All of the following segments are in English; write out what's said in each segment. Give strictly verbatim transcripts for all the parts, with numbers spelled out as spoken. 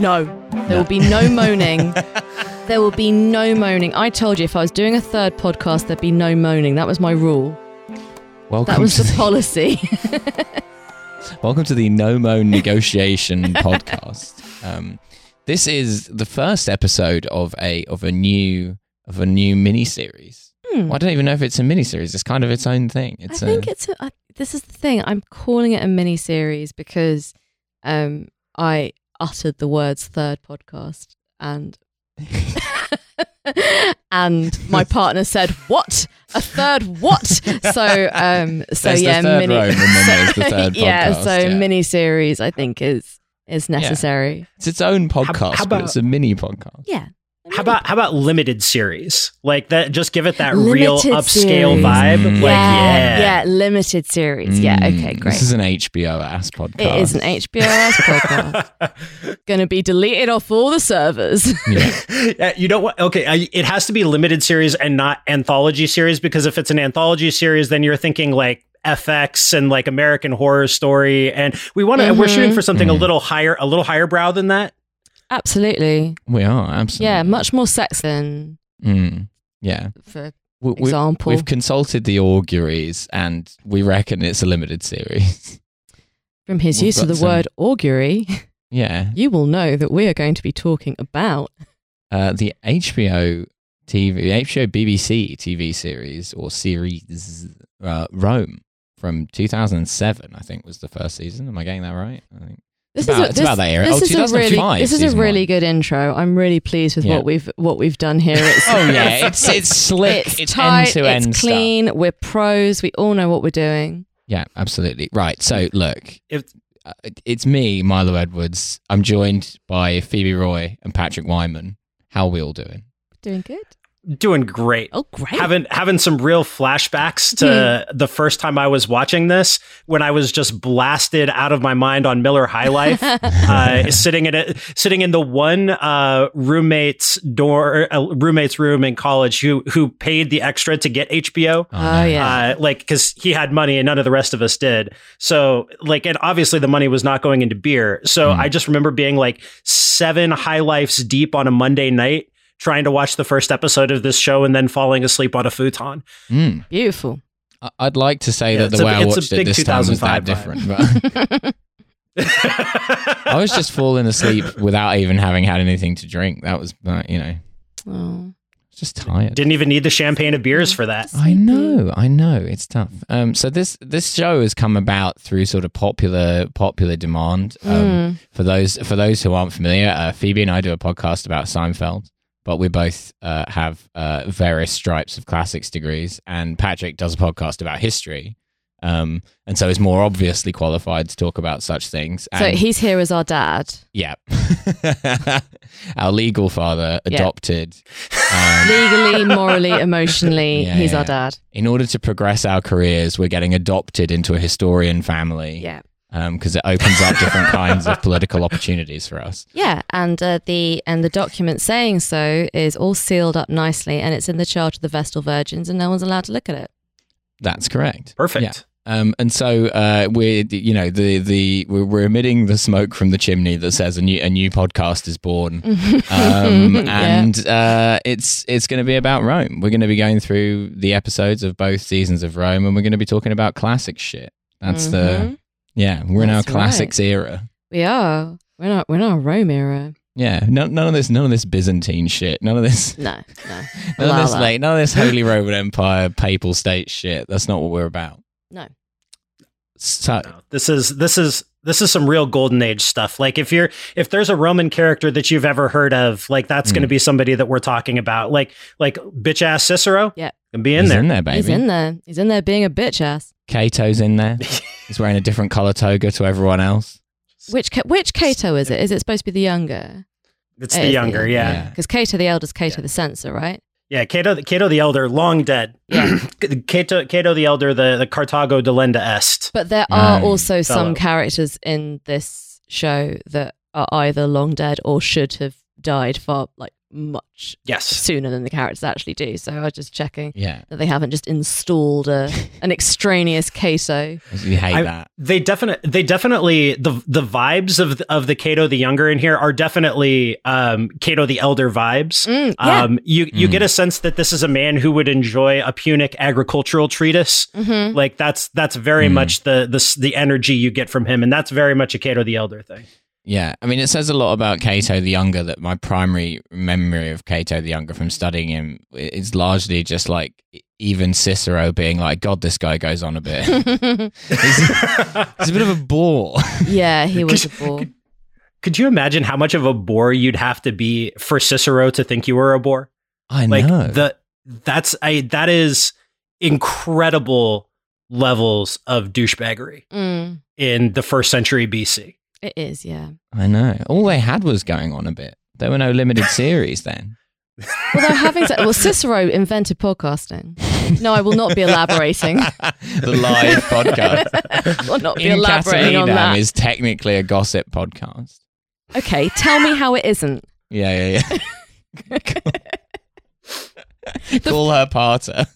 No. There no. will be no moaning. There will be no moaning. I told you if I was doing a third podcast, there'd be no moaning. That was my rule. Welcome that was the, the policy. Welcome to the No Moan Negotiation podcast. Um, this is the first episode of a of a new of a new mini series. Hmm. Well, I don't even know if it's a mini series. It's kind of its own thing. It's I think a, it's. A, I, this is the thing. I'm calling it a mini series because um, I uttered the words "third podcast" and and my partner said, "What? A third what?" So um, so There's yeah, the third mini. Rome, and the third yeah, podcast, so yeah. mini series. I think is is necessary. Yeah. It's its own podcast, how, how about, but it's a mini podcast. Yeah. How about how about limited series? Like that, just give it that limited real upscale series. vibe. Mm. Like, yeah, yeah, yeah, limited series. Mm. Yeah, okay, great. This is an H B O ass podcast. It is an H B O ass podcast. Going to be deleted off all the servers. Yeah. You know what? Okay, I, it has to be limited series and not anthology series, because if it's an anthology series, then you're thinking like F X and like American Horror Story, and we want to. Mm-hmm. We're shooting for something mm-hmm. a little higher, a little higher brow than that. Absolutely. We are, absolutely. Yeah, much more sex than... Mm, yeah. For we, we, example. We've consulted the auguries and we reckon it's a limited series. From his we've use of the some, word augury, yeah, you will know that we are going to be talking about... Uh, the H B O T V, H B O B B C T V series or series uh, Rome from two thousand seven, I think was the first season. Am I getting that right? I think. This about, is a, it's this, about that era. This, oh, is, a really, this is a really one. good intro. I'm really pleased with yeah. what we've what we've done here. It's, oh yeah, it's it's slick. It's, it's tight. End to end. It's clean. Stuff. We're pros. We all know what we're doing. Yeah, absolutely. Right. So look, if, uh, it's me, Milo Edwards. I'm joined by Phoebe Roy and Patrick Wyman. How are we all doing? Doing good. Doing great. Oh, great. Having, having some real flashbacks to mm. the first time I was watching this, when I was just blasted out of my mind on Miller High Life, uh, sitting, in a, sitting in the one uh, roommate's door, uh, roommate's room in college who who paid the extra to get H B O. Oh, uh, yeah. Like, because he had money and none of the rest of us did. So, like, and obviously the money was not going into beer. So mm. I just remember being like seven High Lifes deep on a Monday night, trying to watch the first episode of this show and then falling asleep on a futon. Mm. Beautiful. I'd like to say yeah, that the way a, I watched it this time was that different. But I was just falling asleep without even having had anything to drink. That was, you know, oh. just tired. Didn't even need the champagne of beers for that. I know, I know. It's tough. Um, so this this show has come about through sort of popular popular demand. Um, mm. For those for those who aren't familiar, uh, Phoebe and I do a podcast about Seinfeld. But we both uh, have uh, various stripes of classics degrees, and Patrick does a podcast about history, um, and so is more obviously qualified to talk about such things. And so he's here as our dad. Yeah, our legal father, adopted. Yeah. Um, legally, morally, emotionally, yeah, he's yeah. our dad. In order to progress our careers, we're getting adopted into a historian family. Yeah. Because um, it opens up different kinds of political opportunities for us. Yeah, and uh, the and the document saying so is all sealed up nicely, and it's in the charge of the Vestal Virgins, and no one's allowed to look at it. That's correct. Perfect. Yeah. Um, and so uh, we're, you know, the the we're, we're emitting the smoke from the chimney that says a new a new podcast is born, um, and yeah. uh, it's it's going to be about Rome. We're going to be going through the episodes of both seasons of Rome, and we're going to be talking about classic shit. That's mm-hmm. the Yeah, we're in That's our classics right. era. We are. We're not. We're in our Rome era. Yeah, no, none of this. None of this Byzantine shit. None of this. No, no. none La-la. of this. Like, none of this Holy Roman Empire papal state shit. That's not what we're about. No. So no, this is this is this is some real golden age stuff. Like if you're if there's a Roman character that you've ever heard of, like that's mm. going to be somebody that we're talking about. Like like bitch ass Cicero. Yeah, can be in He's there. He's in there, baby. He's in there. He's in there being a bitch ass. Cato's in there. He's wearing a different color toga to everyone else. Which which Cato is it? Is it supposed to be the younger? It's the it younger, the, yeah. Because yeah. Cato the Elder is Cato yeah. the Censor, right? Yeah, Cato Cato the Elder, long dead. Yeah, Cato Cato the Elder, the, the Carthago delenda est. But there are no. also some Fellow. characters in this show that are either long dead or should have died far like much yes. sooner than the characters actually do. So I was just checking yeah. that they haven't just installed a, an extraneous Cato. You hate I, that. They definitely, they definitely, the the vibes of the, of the Cato the Younger in here are definitely um, Cato the Elder vibes. Mm, yeah. Um, you you mm. get a sense that this is a man who would enjoy a Punic agricultural treatise. Mm-hmm. Like that's that's very mm. much the, the the energy you get from him, and that's very much a Cato the Elder thing. Yeah, I mean, it says a lot about Cato the Younger that my primary memory of Cato the Younger from studying him is largely just like even Cicero being like, God, this guy goes on a bit. He's, he's a bit of a bore. Yeah, he was a bore. Could, could you imagine how much of a bore you'd have to be for Cicero to think you were a bore? I like, know. The, that's, I, that is incredible levels of douchebaggery mm. in the first century B C. It is, yeah. I know. All they had was going on a bit. There were no limited series then. Well, having to, well, Cicero invented podcasting. No, I will not be elaborating. The live podcast. I will not be In elaborating Catanidam on that. Is technically a gossip podcast. Okay, tell me how it isn't. Yeah, yeah, yeah. The, Call her Parter.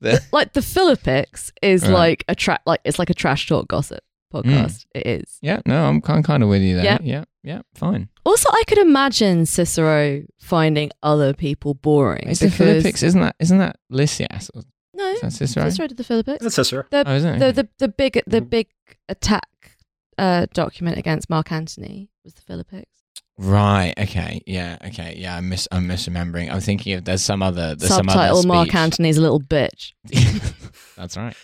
The, like the Philippics is right. like a tra- like it's like a trash talk gossip. Podcast. Mm. It is. Yeah, no, I'm, I'm kind of with you there. Yeah. yeah, yeah, fine. Also, I could imagine Cicero finding other people boring. It's because... the Philippics, isn't that? Isn't that Lysias? Or... No, is that Cicero? Cicero did the Philippics. That's Cicero. The, oh, isn't it? The, the, the, big, the big attack uh, document against Mark Antony was the Philippics. Right. Okay. Yeah. Okay. Yeah. I'm mis. I'm misremembering. I'm thinking of there's some other there's subtitle. Some other Mark Antony's a little bitch. That's right.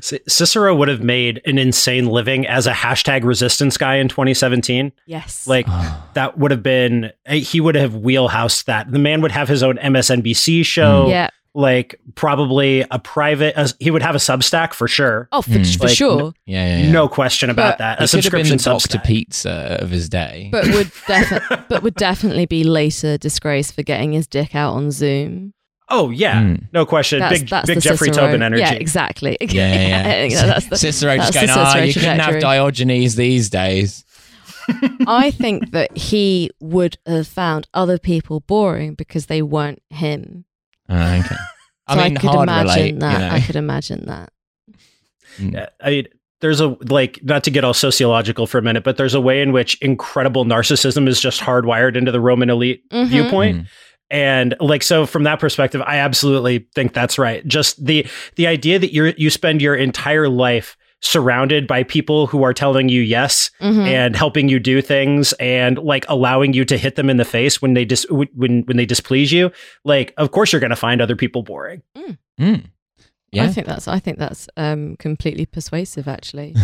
Cicero would have made an insane living as a hashtag resistance guy in twenty seventeen. Yes. Like oh. that would have been, he would have wheelhoused that. The man would have his own M S N B C show. Mm. Yeah. Like probably a private, uh, he would have a Substack for sure. Oh, for, mm. like, for sure. No, yeah, yeah, yeah. No question about but that. A subscription Substack. Doctor Pizza of his day. But would, defi- but would definitely be later disgraced for getting his dick out on Zoom. Oh, yeah. Mm. No question. That's, big that's big Jeffrey Cicero. Tobin energy. Yeah, exactly. Yeah, yeah, yeah. that's the, Cicero that's just going, ah, oh, you couldn't have Diogenes these days. I think that he would have found other people boring because they weren't him. Uh, okay. I so mean, I could hard imagine relate, that. You know? I could imagine that. Yeah, I mean, there's a, like, not to get all sociological for a minute, but there's a way in which incredible narcissism is just hardwired into the Roman elite mm-hmm. viewpoint. Mm. And like, so from that perspective, I absolutely think that's right. Just the the idea that you you spend your entire life surrounded by people who are telling you yes mm-hmm. and helping you do things and like allowing you to hit them in the face when they dis when when they displease you. Like, of course, you're going to find other people boring. Mm. Mm. Yeah. I think that's I think that's um, completely persuasive, actually.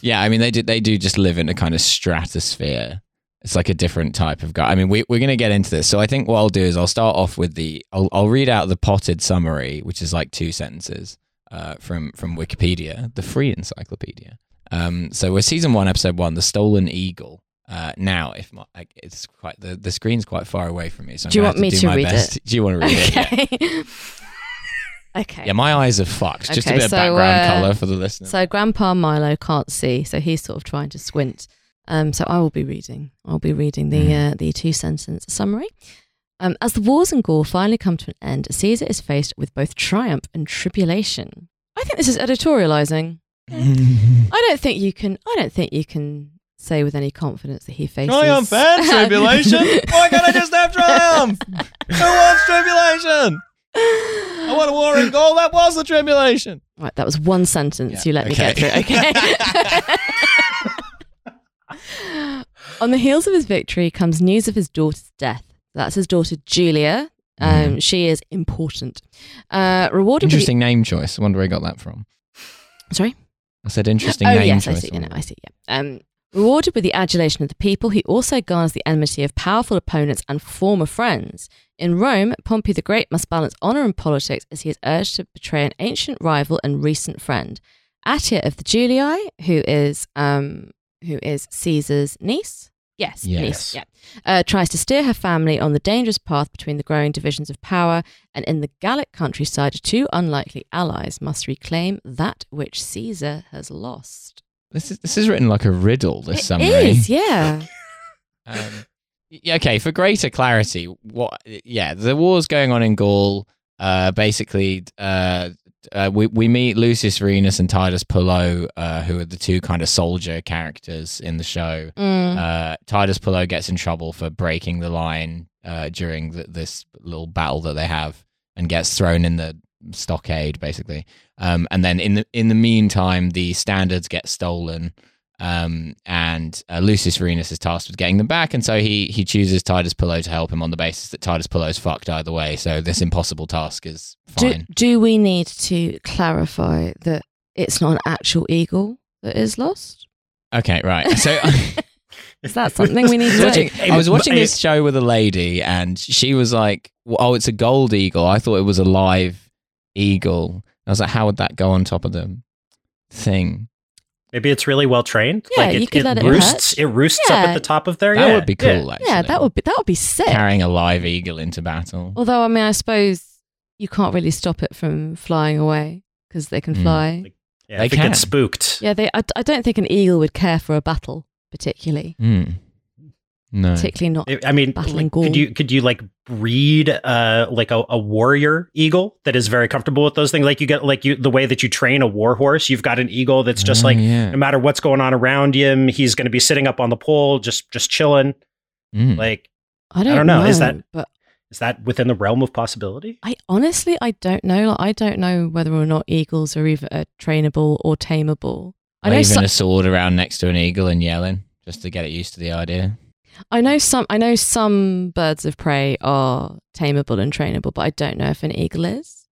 Yeah, I mean, they do they do just live in a kind of stratosphere. It's like a different type of guy. I mean, we, we're going to get into this. So I think what I'll do is I'll start off with the, I'll, I'll read out the potted summary, which is like two sentences uh, from, from Wikipedia, the free encyclopedia. Um, so we're season one, episode one, The Stolen Eagle. Uh, now, if my, it's quite, the, the screen's quite far away from me. So I'm do you want me to, do to my read best. it? Do you want to read okay. it? Yeah. Okay. Yeah, my eyes are fucked. Okay, just a bit so, of background uh, colour for the listener. So Grandpa Milo can't see, so he's sort of trying to squint. Um, so I will be reading. I'll be reading the uh, the two sentence summary. Um, As the wars in Gaul finally come to an end, Caesar is faced with both triumph and tribulation. I think this is editorializing. I don't think you can. I don't think you can say with any confidence that he faces triumph and tribulation. Why can't I just have triumph? Who wants tribulation? I want a war in Gaul. That was the tribulation. Right, that was one sentence. Yeah, you let okay. me get through. Okay. On the heels of his victory comes news of his daughter's death. That's his daughter Julia. Um, mm. She is important. Uh, rewarded. Interesting with the- name choice. I wonder where he got that from. Sorry? I said interesting oh, name yes, choice. Oh, yes, I see. You know, I see, yeah. Um, rewarded with the adulation of the people, he also garners the enmity of powerful opponents and former friends. In Rome, Pompey the Great must balance honour and politics as he is urged to betray an ancient rival and recent friend. Atia of the Julii, who is... Um, who is Caesar's niece? Yes, yes. niece. Yeah, uh, tries to steer her family on the dangerous path between the growing divisions of power, and in the Gallic countryside, two unlikely allies must reclaim that which Caesar has lost. This is this is written like a riddle. This it summary is, yeah. um, Okay, for greater clarity, what? Yeah, the war's going on in Gaul. Uh, basically, uh, uh, we we meet Lucius Vorenus and Titus Pullo, uh, who are the two kind of soldier characters in the show. Mm. Uh, Titus Pullo gets in trouble for breaking the line uh, during the, this little battle that they have, and gets thrown in the stockade, basically. Um, and then in the in the meantime, the standards get stolen. Um, and uh, Lucius Vorenus is tasked with getting them back, and so he he chooses Titus Pullo to help him on the basis that Titus Pullo's fucked either way, so this impossible task is fine. Do, do we need to clarify that it's not an actual eagle that is lost? Okay, right. So is that something we need to watching, I was watching this show with a lady, and she was like, oh, it's a gold eagle. I thought it was a live eagle. I was like, how would that go on top of the thing? Maybe it's really well trained. Yeah, like it, you could it let it roosts. Hurt. It roosts yeah. up at the top of there. That yeah. would be cool. Yeah. Actually, yeah, that would be that would be sick. Carrying a live eagle into battle. Although, I mean, I suppose you can't really stop it from flying away because they can mm. fly. Like, yeah, they if can. It gets spooked. Yeah, they. I, I don't think an eagle would care for a battle particularly. Mm. No, particularly not. I mean, like, could you could you like breed uh like a, a warrior eagle that is very comfortable with those things? Like you get like you the way that you train a war horse, you've got an eagle that's just oh, like yeah. no matter what's going on around him, he's going to be sitting up on the pole, just just chilling. Mm. Like I don't, I don't know. know, is that but is that within the realm of possibility? I honestly I don't know. Like, I don't know whether or not eagles are either uh, trainable or tameable. I or know even so- a sword around next to an eagle and yelling just to get it used to the idea. I know some I know some birds of prey are tameable and trainable, but I don't know if an eagle is.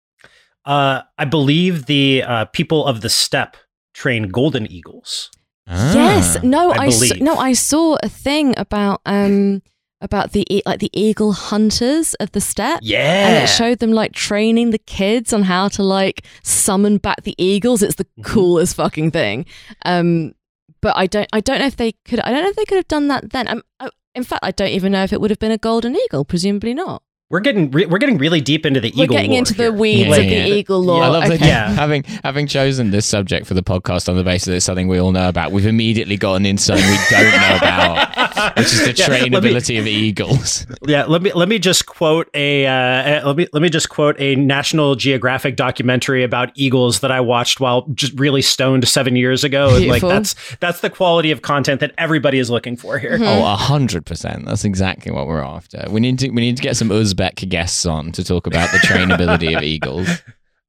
Uh, I believe the uh, people of the steppe train golden eagles. Ah. Yes, no, I, I saw, no, I saw a thing about um about the like the eagle hunters of the steppe. Yeah, and it showed them like training the kids on how to like summon back the eagles. It's the mm-hmm. coolest fucking thing. Um. But I don't. I don't know if they could. I don't know if they could have done that then. Um, I, in fact, I don't even know if it would have been a golden eagle. Presumably not. We're getting re- we're getting really deep into the eagle. We're getting lore into here. the weeds yeah, of yeah. the eagle lore. Yeah, I love okay. that, yeah. having having chosen this subject for the podcast on the basis that it's something we all know about. We've immediately gotten into something we don't know about, which is the yeah, trainability me, of eagles. Yeah. Let me let me just quote a uh, let me let me just quote a National Geographic documentary about eagles that I watched while just really stoned seven years ago. And like that's that's the quality of content that everybody is looking for here. Mm-hmm. Oh, a hundred percent. That's exactly what we're after. We need to we need to get some Uz back guests on to talk about the trainability of eagles.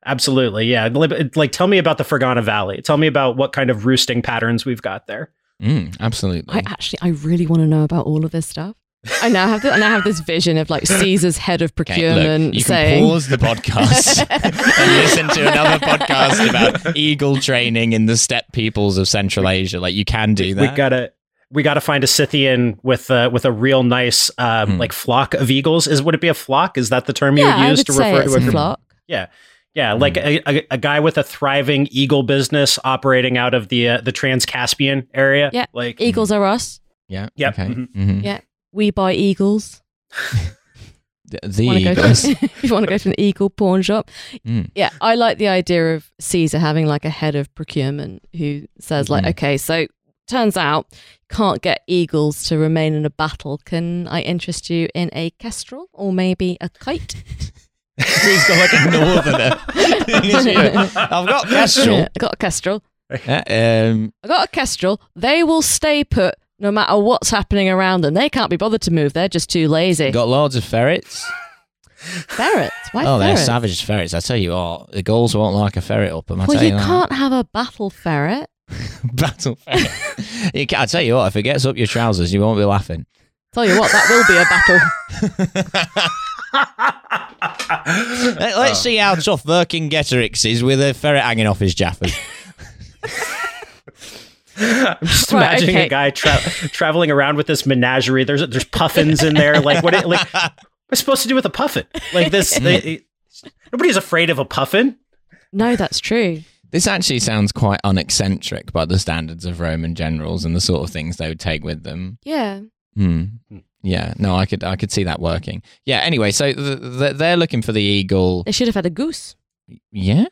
Absolutely, yeah. Like, tell me about the Fergana Valley. Tell me about what kind of roosting patterns we've got there. Mm, absolutely. I actually, I really want to know about all of this stuff. I now have, the, I now have this vision of like Caesar's head of procurement okay, look, you saying, can pause the podcast and listen to another podcast about eagle training in the steppe peoples of Central Asia. Like, you can do that. We gotta. We got to find a Scythian with uh, with a real nice um, hmm. like flock of eagles. Is would it be a flock? Is that the term you yeah, would use I would to say refer it's to a, a flock? Yeah, yeah, hmm. like a, a, a guy with a thriving eagle business operating out of the uh, the Trans-Caspian area. Yeah, like eagles are us. Yeah, yeah, okay. mm-hmm. Mm-hmm. yeah. We buy eagles. the the wanna eagles. An, you want to go to an eagle pawn shop? Mm. Yeah, I like the idea of Caesar having like a head of procurement who says like, mm. okay, so. Turns out, can't get eagles to remain in a battle. Can I interest you in a kestrel or maybe a kite? He's got like a northerner. I've got kestrel. Yeah, I got a kestrel. Uh, um... I got a kestrel. They will stay put no matter what's happening around them. They can't be bothered to move. They're just too lazy. Got loads of ferrets. Ferrets? Why oh, ferrets? Oh, they're savage ferrets. I tell you what, the Gauls won't like a ferret up them. I well, tell you, you can't have a battle ferret. Battle ferret. You can, I tell you what, if it gets up your trousers, you won't be laughing. Tell you what, that will be a battle. Let, let's oh. see how tough Vercingetorix is with a ferret hanging off his jaffers. I'm just right, imagining okay. a guy tra- traveling around with this menagerie. There's there's puffins in there. Like what? It, like, what am I supposed to do with a puffin? Like this? They, nobody's afraid of a puffin. No, that's true. This actually sounds quite uneccentric by the standards of Roman generals and the sort of things they would take with them. Yeah. Hmm. Yeah. No, I could I could see that working. Yeah. Anyway, so th- th- they're looking for the eagle. They should have had a goose. Yeah.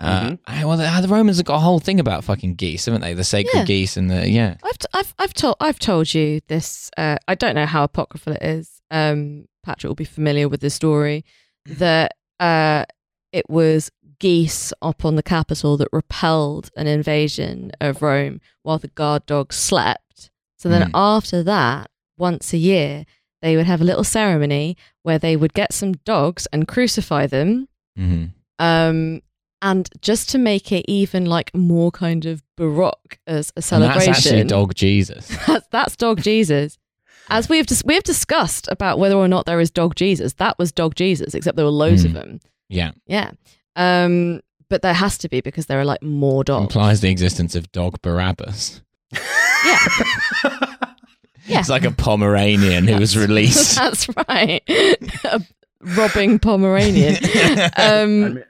Uh, mm-hmm. Well, the Romans have got a whole thing about fucking geese, haven't they? The sacred yeah. geese and the yeah. I've t- I've I've told I've told you this. Uh, I don't know how apocryphal it is. Um, Patrick will be familiar with the story that uh, it was geese up on the Capitol that repelled an invasion of Rome while the guard dogs slept. So then mm. after that, once a year, they would have a little ceremony where they would get some dogs and crucify them. Mm-hmm. Um. And just to make it even like more kind of baroque as a celebration, and that's actually dog Jesus. that's, that's dog Jesus. As we've dis- we've discussed about whether or not there is dog Jesus, that was dog Jesus, except there were loads mm. of them. Yeah, yeah. Um, but there has to be because there are like more dogs. Implies the existence of dog Barabbas. yeah. yeah. It's like a Pomeranian who was released. That's right. A robbing Pomeranian. um, I mean-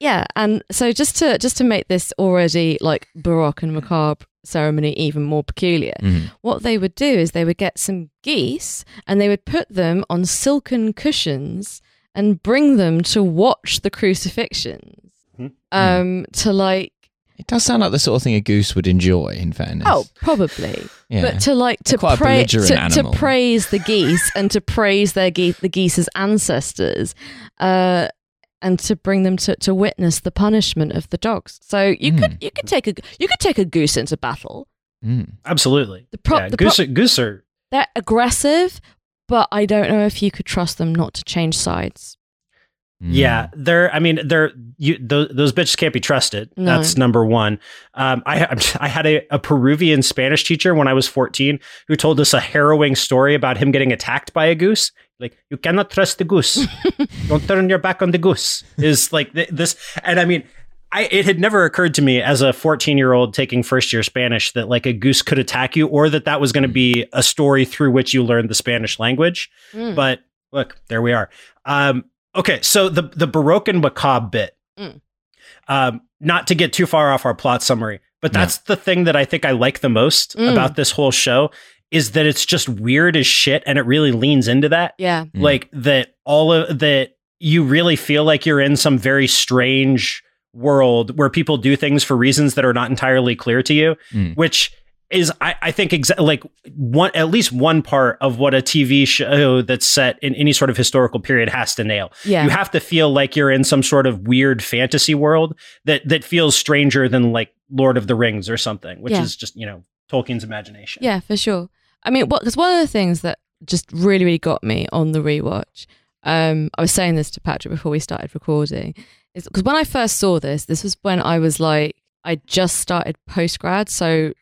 Yeah, and so just to just to make this already like baroque and macabre ceremony even more peculiar, mm-hmm. what they would do is they would get some geese and they would put them on silken cushions and bring them to watch the crucifixions. Mm-hmm. Um, to like, it does sound like the sort of thing a goose would enjoy. In fairness, oh, probably. yeah. But to like to praise to, to praise the geese and to praise their ge- the geese's ancestors. Uh, and to bring them to, to witness the punishment of the dogs. So you mm. could you could take a you could take a goose into battle. Mm. Absolutely. The pro- yeah, the goose, pro- goose are they're aggressive, but I don't know if you could trust them not to change sides. Mm. Yeah, they're I mean they're you those, those bitches can't be trusted. No. That's number one. Um, I I had a, a Peruvian Spanish teacher when I was fourteen who told us a harrowing story about him getting attacked by a goose. Like, you cannot trust the goose. Don't turn your back on the goose. Is like th- this. And I mean, I, it had never occurred to me as a fourteen-year-old taking first-year Spanish that like a goose could attack you or that that was going to be a story through which you learned the Spanish language. Mm. But look, there we are. Um, okay, so the, the Baroque and macabre bit. Mm. Um, not to get too far off our plot summary, but that's no. the thing that I think I like the most mm. about this whole show is that it's just weird as shit, and it really leans into that. Yeah. Mm. Like, that all of that, you really feel like you're in some very strange world where people do things for reasons that are not entirely clear to you, mm. which is, I, I think, exa- like, one at least one part of what a T V show that's set in any sort of historical period has to nail. Yeah. You have to feel like you're in some sort of weird fantasy world that, that feels stranger than, like, Lord of the Rings or something, which yeah. is just, you know, Tolkien's imagination. Yeah, for sure. I mean, because one of the things that just really, really got me on the rewatch, um, I was saying this to Patrick before we started recording, is because when I first saw this, this was when I was like, I just started postgrad. So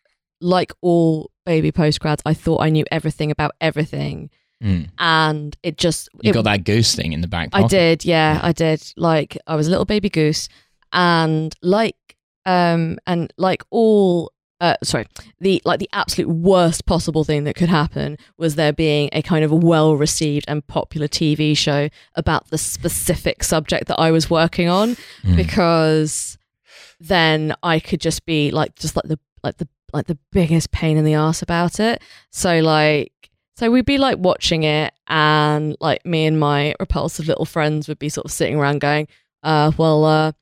like all baby postgrads, I thought I knew everything about everything. Mm. And it just... You it, got that goose thing in the back pocket. I did, yeah, yeah, I did. Like, I was a little baby goose. And like, um, and like all... Uh, sorry, the like the absolute worst possible thing that could happen was there being a kind of well-received and popular T V show about the specific subject that I was working on, mm. because then I could just be like, just like the like the like the biggest pain in the ass about it. So like, so we'd be like watching it, and like me and my repulsive little friends would be sort of sitting around going, uh, well, uh.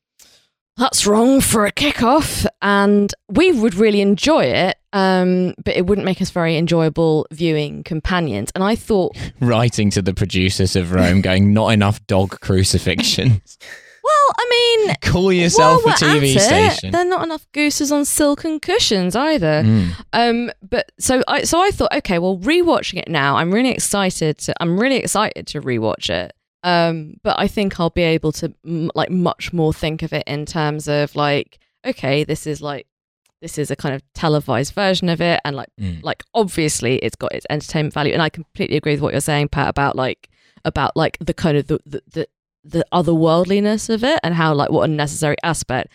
that's wrong for a kickoff, and we would really enjoy it, um, but it wouldn't make us very enjoyable viewing companions. And I thought... Writing to the producers of Rome going, not enough dog crucifixions. Well, I mean... Call yourself a T V station. There are not enough gooses on silken cushions either. Mm. Um, but so I, so I thought, okay, well, rewatching it now, I'm really excited to, I'm really excited to rewatch it. Um, but I think I'll be able to m- like much more think of it in terms of like, okay, this is like, this is a kind of televised version of it. And like, mm. like obviously it's got its entertainment value. And I completely agree with what you're saying, Pat, about like, about like the kind of the, the, the, the otherworldliness of it and how like what a necessary aspect.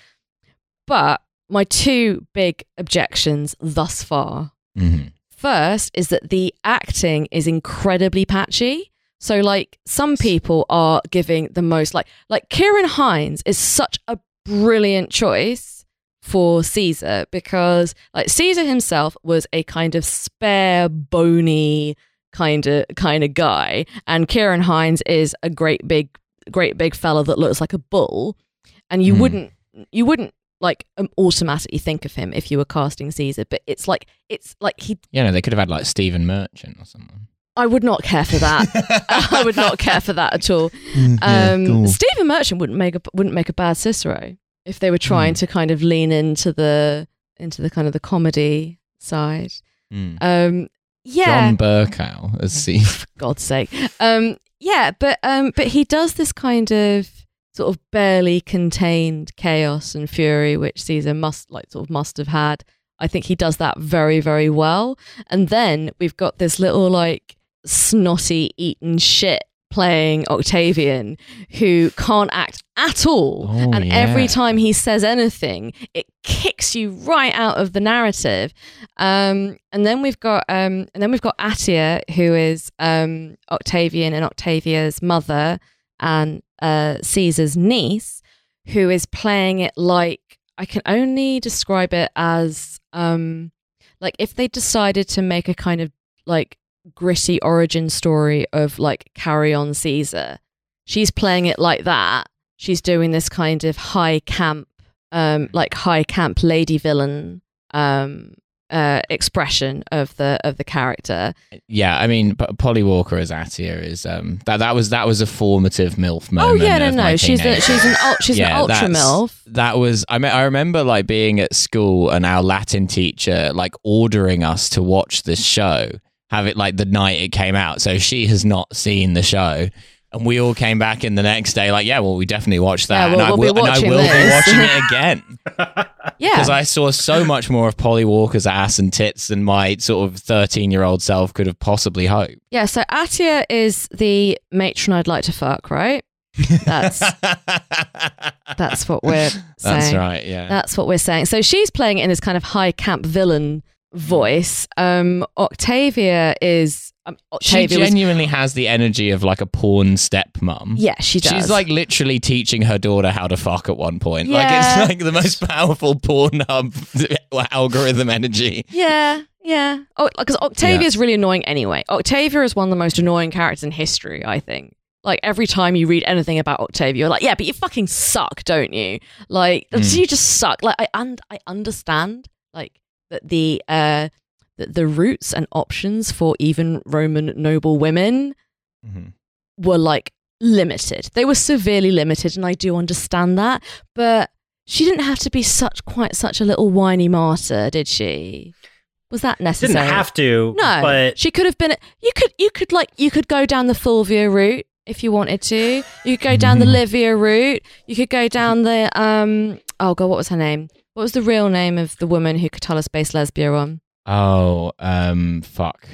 But my two big objections thus far, mm-hmm. first is that the acting is incredibly patchy. So like some people are giving the most like like Ciarán Hinds is such a brilliant choice for Caesar, because like Caesar himself was a kind of spare, bony kind of kind of guy, and Ciarán Hinds is a great big great big fella that looks like a bull, and you mm. wouldn't you wouldn't like um, automatically think of him if you were casting Caesar, but it's like it's like he. Yeah, no, they could have had like Stephen Merchant or something. I would not care for that. I would not care for that at all. Mm, yeah, um, cool. Stephen Merchant wouldn't make a wouldn't make a bad Cicero if they were trying mm. to kind of lean into the into the kind of the comedy side. Mm. Um, yeah, John Burkow as Caesar. For God's sake. Um, yeah, but um, but he does this kind of sort of barely contained chaos and fury, which Caesar must like sort of must have had. I think he does that very, very well. And then we've got this little like. snotty eaten shit playing Octavian, who can't act at all, oh, and yeah. every time he says anything it kicks you right out of the narrative. Um, and then we've got um, and then we've got Atia, who is um, Octavian and Octavia's mother and uh, Caesar's niece, who is playing it like, I can only describe it as um, like if they decided to make a kind of like gritty origin story of like Carry On Caesar. She's playing it like that. She's doing this kind of high camp, um, like high camp lady villain um, uh, expression of the of the character. Yeah, I mean, Polly Walker as Atia is um, that that was that was a formative MILF moment. Oh yeah, no, no, she's a, she's an ul- she's yeah, an ultra MILF. That was I mean I remember like being at school and our Latin teacher like ordering us to watch this show. Have it like the night it came out. So she has not seen the show. And we all came back in the next day like, yeah, well, we definitely watched that. Yeah, well, and, we'll I will, and I will this. be watching it again. Yeah. Because I saw so much more of Polly Walker's ass and tits than my sort of thirteen-year-old self could have possibly hoped. Yeah, so Atia is the matron I'd like to fuck, right? That's that's what we're saying. That's right, yeah. That's what we're saying. So she's playing it in this kind of high camp villain voice. um Octavia is um, Octavia she genuinely was, has the energy of like a porn stepmom. Yeah, she does. She's like literally teaching her daughter how to fuck at one point. Yeah. Like it's like the most powerful porn hub algorithm energy. Yeah, yeah. Oh, because Octavia is yeah. really annoying anyway. Octavia is one of the most annoying characters in history, I think. Like every time you read anything about Octavia, you're like, yeah, but you fucking suck, don't you? Like mm. you just suck. Like I and I understand. Like. That the uh that the routes and options for even Roman noble women mm-hmm. were like limited. They were severely limited, and I do understand that. But she didn't have to be such quite such a little whiny martyr, did she? Was that necessary? Didn't have to. No, but she could have been. You could you could like you could go down the Fulvia route if you wanted to. You could go down the Livia route. You could go down the um. Oh God, what was her name? What was the real name of the woman who Catullus based Lesbia on? Oh, um, fuck.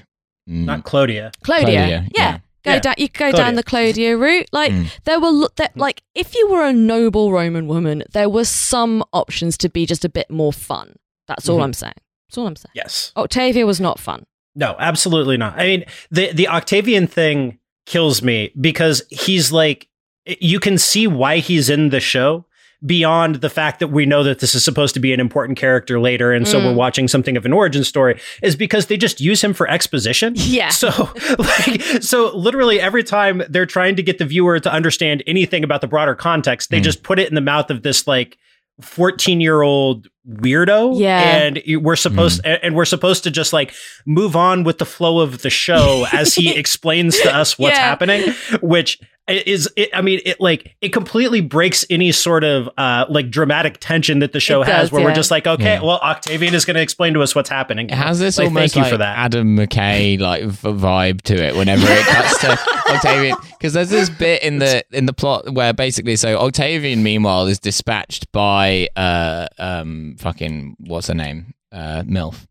Mm. Not Clodia. Clodia. Clodia. Yeah. yeah. Go yeah. down. You could go Clodia. down the Clodia route. Like mm. there were, there, like if you were a noble Roman woman, there were some options to be just a bit more fun. That's all mm-hmm. I'm saying. That's all I'm saying. Yes. Octavia was not fun. No, absolutely not. I mean, the the Octavian thing kills me because he's like, you can see why he's in the show. Beyond the fact that we know that this is supposed to be an important character later, and so mm. we're watching something of an origin story, is because they just use him for exposition. Yeah. So, like, so literally every time they're trying to get the viewer to understand anything about the broader context, they mm. just put it in the mouth of this like fourteen-year-old weirdo. Yeah. And we're supposed mm. and we're supposed to just like move on with the flow of the show as he explains to us what's yeah. happening, which. It is it, I mean, it like it completely breaks any sort of uh, like dramatic tension that the show does, has, where yeah. we're just like, okay, yeah. well, Octavian is going to explain to us what's happening. It has this like, almost thank you like for that. Adam McKay like vibe to it whenever it cuts to Octavian, because there's this bit in the in the plot where basically, so Octavian meanwhile is dispatched by uh um fucking what's her name uh MILF.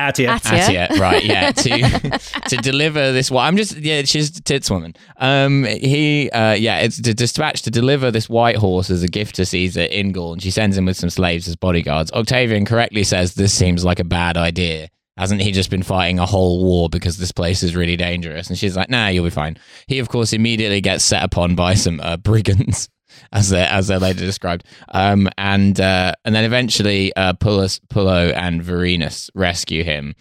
Atia. Atia. Atia, right, yeah, to to deliver this. Well, I'm just yeah, she's a tits woman. Um, he uh, yeah, it's to dispatch to deliver this white horse as a gift to Caesar in Gaul, and she sends him with some slaves as bodyguards. Octavian correctly says this seems like a bad idea. Hasn't he just been fighting a whole war because this place is really dangerous? And she's like, nah, you'll be fine. He, of course, immediately gets set upon by some uh, brigands. As they're, as they're later described. Um, and uh, and then eventually uh, Pullus, Pullo and Vorenus rescue him,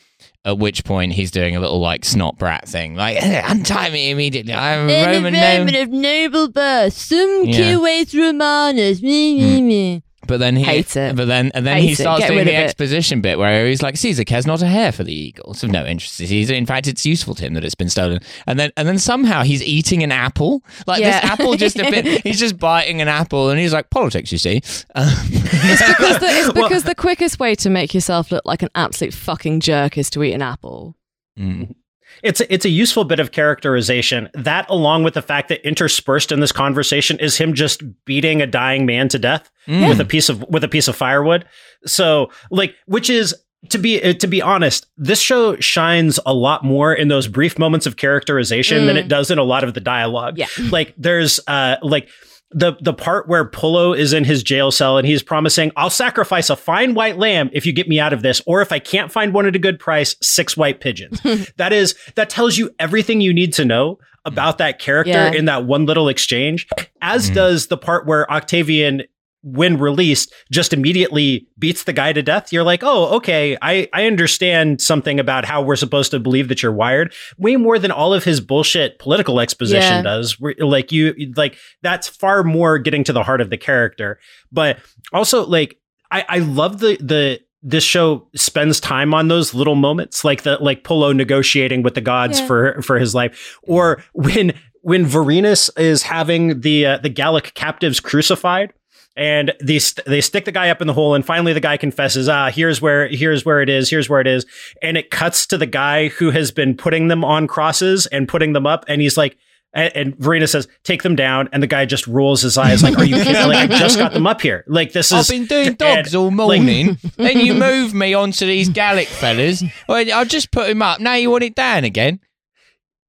at which point he's doing a little, like, snot brat thing. Like, untie me immediately. I'm a Roman, Roman of noble birth. Some yeah. Q A's Romanus. Me, me, me. But then he, Hate it. But then, and then Hate he starts it. Get doing the exposition it. bit where he's like, Caesar cares not a hair for the eagles, of no interest to Caesar. In fact, it's useful to him that it's been stolen. And then, and then somehow he's eating an apple. Like yeah. this apple just a bit. He's just biting an apple, and he's like, politics, you see. Um, it's because, the, it's because well, the quickest way to make yourself look like an absolute fucking jerk is to eat an apple. Mm. It's a, it's a useful bit of characterization. That, along with the fact that interspersed in this conversation is him just beating a dying man to death mm. with a piece of with a piece of firewood. So, like, which is to be uh, to be honest, this show shines a lot more in those brief moments of characterization mm. than it does in a lot of the dialogue. Yeah. Like, there's uh, like. The the part where Pullo is in his jail cell and he's promising, I'll sacrifice a fine white lamb if you get me out of this, or if I can't find one at a good price, six white pigeons. that is, that tells you everything you need to know about that character yeah. in that one little exchange, as mm. does the part where Octavian, when released, just immediately beats the guy to death. You're like, oh, okay, I, I understand something about how we're supposed to believe that you're wired way more than all of his bullshit political exposition yeah. does. We're, like you, like that's far more getting to the heart of the character. But also, like, I, I love the, the, this show spends time on those little moments, like the, like Pullo negotiating with the gods yeah. for, for his life, or when, when Vorenus is having the, uh, the Gallic captives crucified. And they, st- they stick the guy up in the hole, and finally the guy confesses, ah, here's where, here's where it is, here's where it is. And it cuts to the guy who has been putting them on crosses and putting them up. And he's like, and, and Vorenus says, take them down. And the guy just rolls his eyes like, are you kidding? Like, I just got them up here. Like, this is. I've been doing dogs and, all morning. Like, then you move me onto these Gallic fellas. I'll just put him up. Now you want it down again.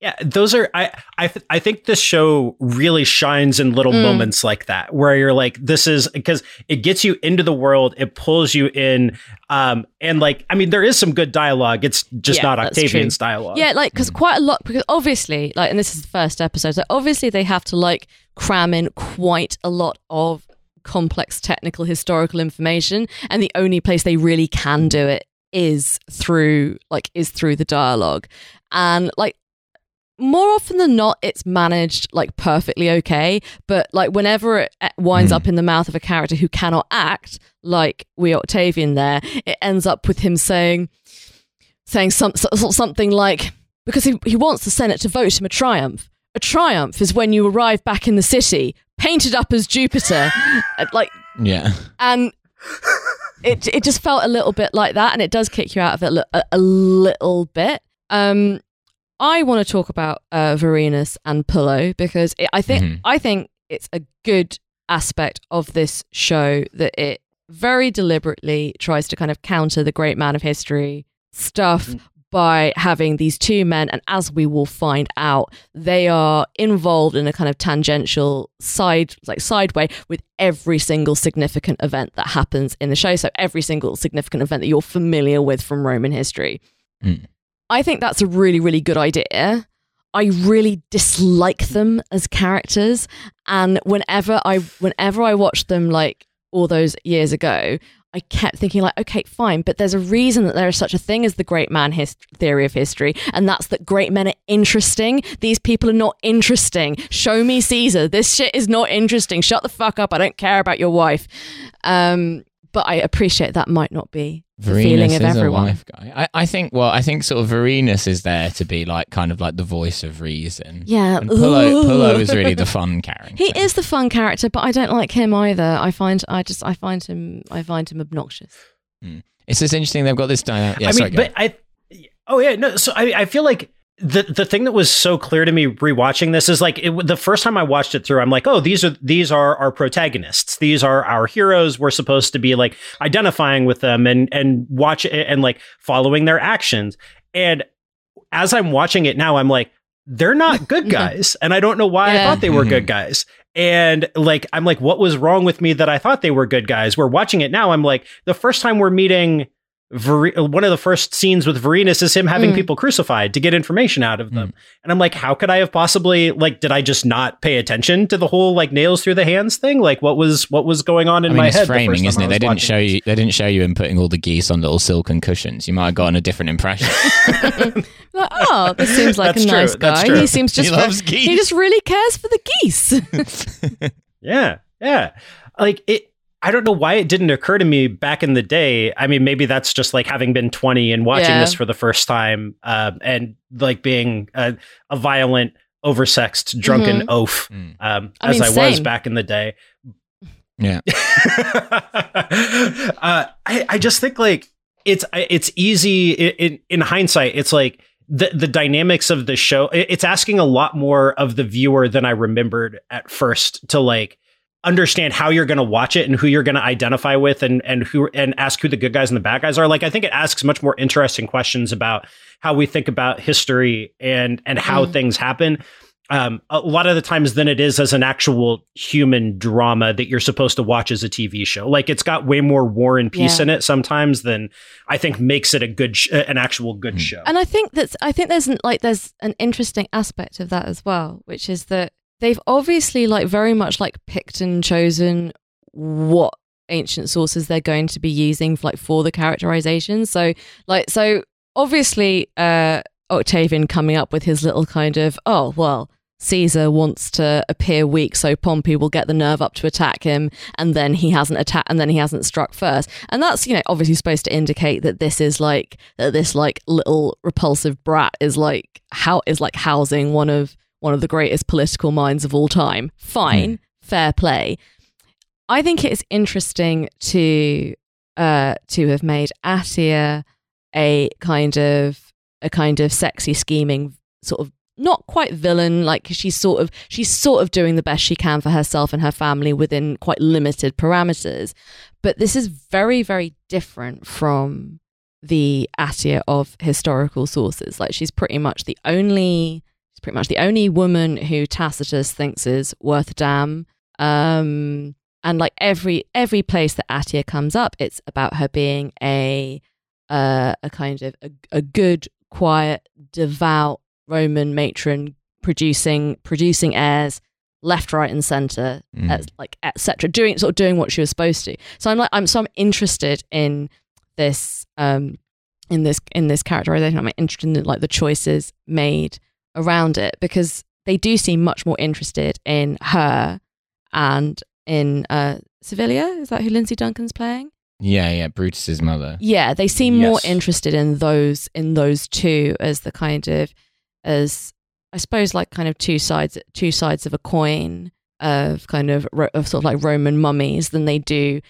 Yeah, those are I I th- I think this show really shines in little mm. moments like that, where you're like, this is because it gets you into the world. It pulls you in. Um, and like, I mean, there is some good dialogue. It's just yeah, not Octavian's dialogue. Yeah, like because quite a lot because obviously like and this is the first episode. So obviously they have to like cram in quite a lot of complex technical historical information. And the only place they really can do it is through like is through the dialogue. And like. More often than not, it's managed like perfectly okay, but like whenever it winds mm. up in the mouth of a character who cannot act, like we Octavian there, it ends up with him saying, saying some, something like, because he, he wants the Senate to vote him a triumph. A triumph is when you arrive back in the city, painted up as Jupiter. like yeah, and it it just felt a little bit like that, and it does kick you out of it li- a, a little bit. Um. I want to talk about uh, Vorenus and Pullo because it, I think mm-hmm. I think it's a good aspect of this show that it very deliberately tries to kind of counter the great man of history stuff mm-hmm. by having these two men, and as we will find out, they are involved in a kind of tangential side, like sideway, with every single significant event that happens in the show. So every single significant event that you're familiar with from Roman history. Mm. I think that's a really, really good idea. I really dislike them as characters, and whenever I, whenever I watched them, like all those years ago, I kept thinking, like, okay, fine, but there's a reason that there is such a thing as the great man his- theory of history, and that's that great men are interesting. These people are not interesting. Show me Caesar. This shit is not interesting. Shut the fuck up. I don't care about your wife. Um, but I appreciate that might not be. Vorenus feeling of is everyone. A wife guy. I, I think. Well, I think sort of Vorenus is there to be like kind of like the voice of reason. Yeah, and Pullo, Pullo is really the fun character. He is the fun character, but I don't like him either. I find I just I find him I find him obnoxious. Mm. It's just interesting they've got this dynamic. Yeah, I mean, sorry, but I. Oh yeah, no. So I I feel like. The the thing that was so clear to me rewatching this is like it, the first time I watched it through, I'm like, oh, these are these are our protagonists. These are our heroes. We're supposed to be like identifying with them and and watch it and like following their actions. And as I'm watching it now, I'm like, they're not good guys. And I don't know why yeah. I thought they were good guys. And like, I'm like, what was wrong with me that I thought they were good guys? We're watching it now. I'm like, the first time we're meeting Ver- one of the first scenes with Vorenus is him having mm. people crucified to get information out of them. Mm. And I'm like, how could I have possibly like, did I just not pay attention to the whole like nails through the hands thing? Like what was, what was going on in I mean, my it's head? Framing, isn't it? They didn't show you, they didn't show you him putting all the geese on little silken cushions. You might have gotten a different impression. Like, oh, this seems like That's a nice true. guy. He seems just, he, loves for, geese. He just really cares for the geese. yeah. Yeah. Like it, I don't know why it didn't occur to me back in the day. I mean, maybe that's just like having been twenty and watching yeah. this for the first time uh, and like being a, a violent, oversexed, drunken mm-hmm. oaf um, I as mean, I same. was back in the day. Yeah. uh, I, I just think like it's it's easy in, in hindsight. It's like the, the dynamics of the show. It's asking a lot more of the viewer than I remembered at first to like understand how you're going to watch it and who you're going to identify with and and who and ask who the good guys and the bad guys are. Like, I think it asks much more interesting questions about how we think about history and and how mm. things happen. Um, a lot of the times than it is as an actual human drama that you're supposed to watch as a T V show. Like, it's got way more War and Peace yeah. in it sometimes than I think makes it a good, sh- an actual good mm. show. And I think that's, I think there's an, like, there's an interesting aspect of that as well, which is that they've obviously like very much like picked and chosen what ancient sources they're going to be using for, like for the characterization. So like, so obviously uh, Octavian coming up with his little kind of, oh, well, Caesar wants to appear weak, so Pompey will get the nerve up to attack him, and then he hasn't attacked, and then he hasn't struck first, and that's, you know, obviously supposed to indicate that this is like that this like little repulsive brat is like how is like housing one of one of the greatest political minds of all time. Fine, mm. fair play. I think it's interesting to uh, to have made Atia a kind of a kind of sexy scheming sort of. Not quite villain, like she's sort of she's sort of doing the best she can for herself and her family within quite limited parameters. But this is very, very different from the Atia of historical sources. Like, she's pretty much the only she's pretty much the only woman who Tacitus thinks is worth a damn. Um, and like every every place that Atia comes up, it's about her being a uh, a kind of a, a good, quiet, devout Roman matron producing producing heirs left, right, and center, mm. et, like et cetera. Doing sort of doing what she was supposed to. So I'm like I'm so I'm interested in this um in this in this characterization. I'm interested in like the choices made around it, because they do seem much more interested in her and in uh Servilia. Is that who Lindsay Duncan's playing? Yeah, yeah, Brutus's mother. Yeah, they seem yes. more interested in those in those two as the kind of as I suppose like kind of two sides two sides of a coin of kind of, of sort of like Roman mummies than they do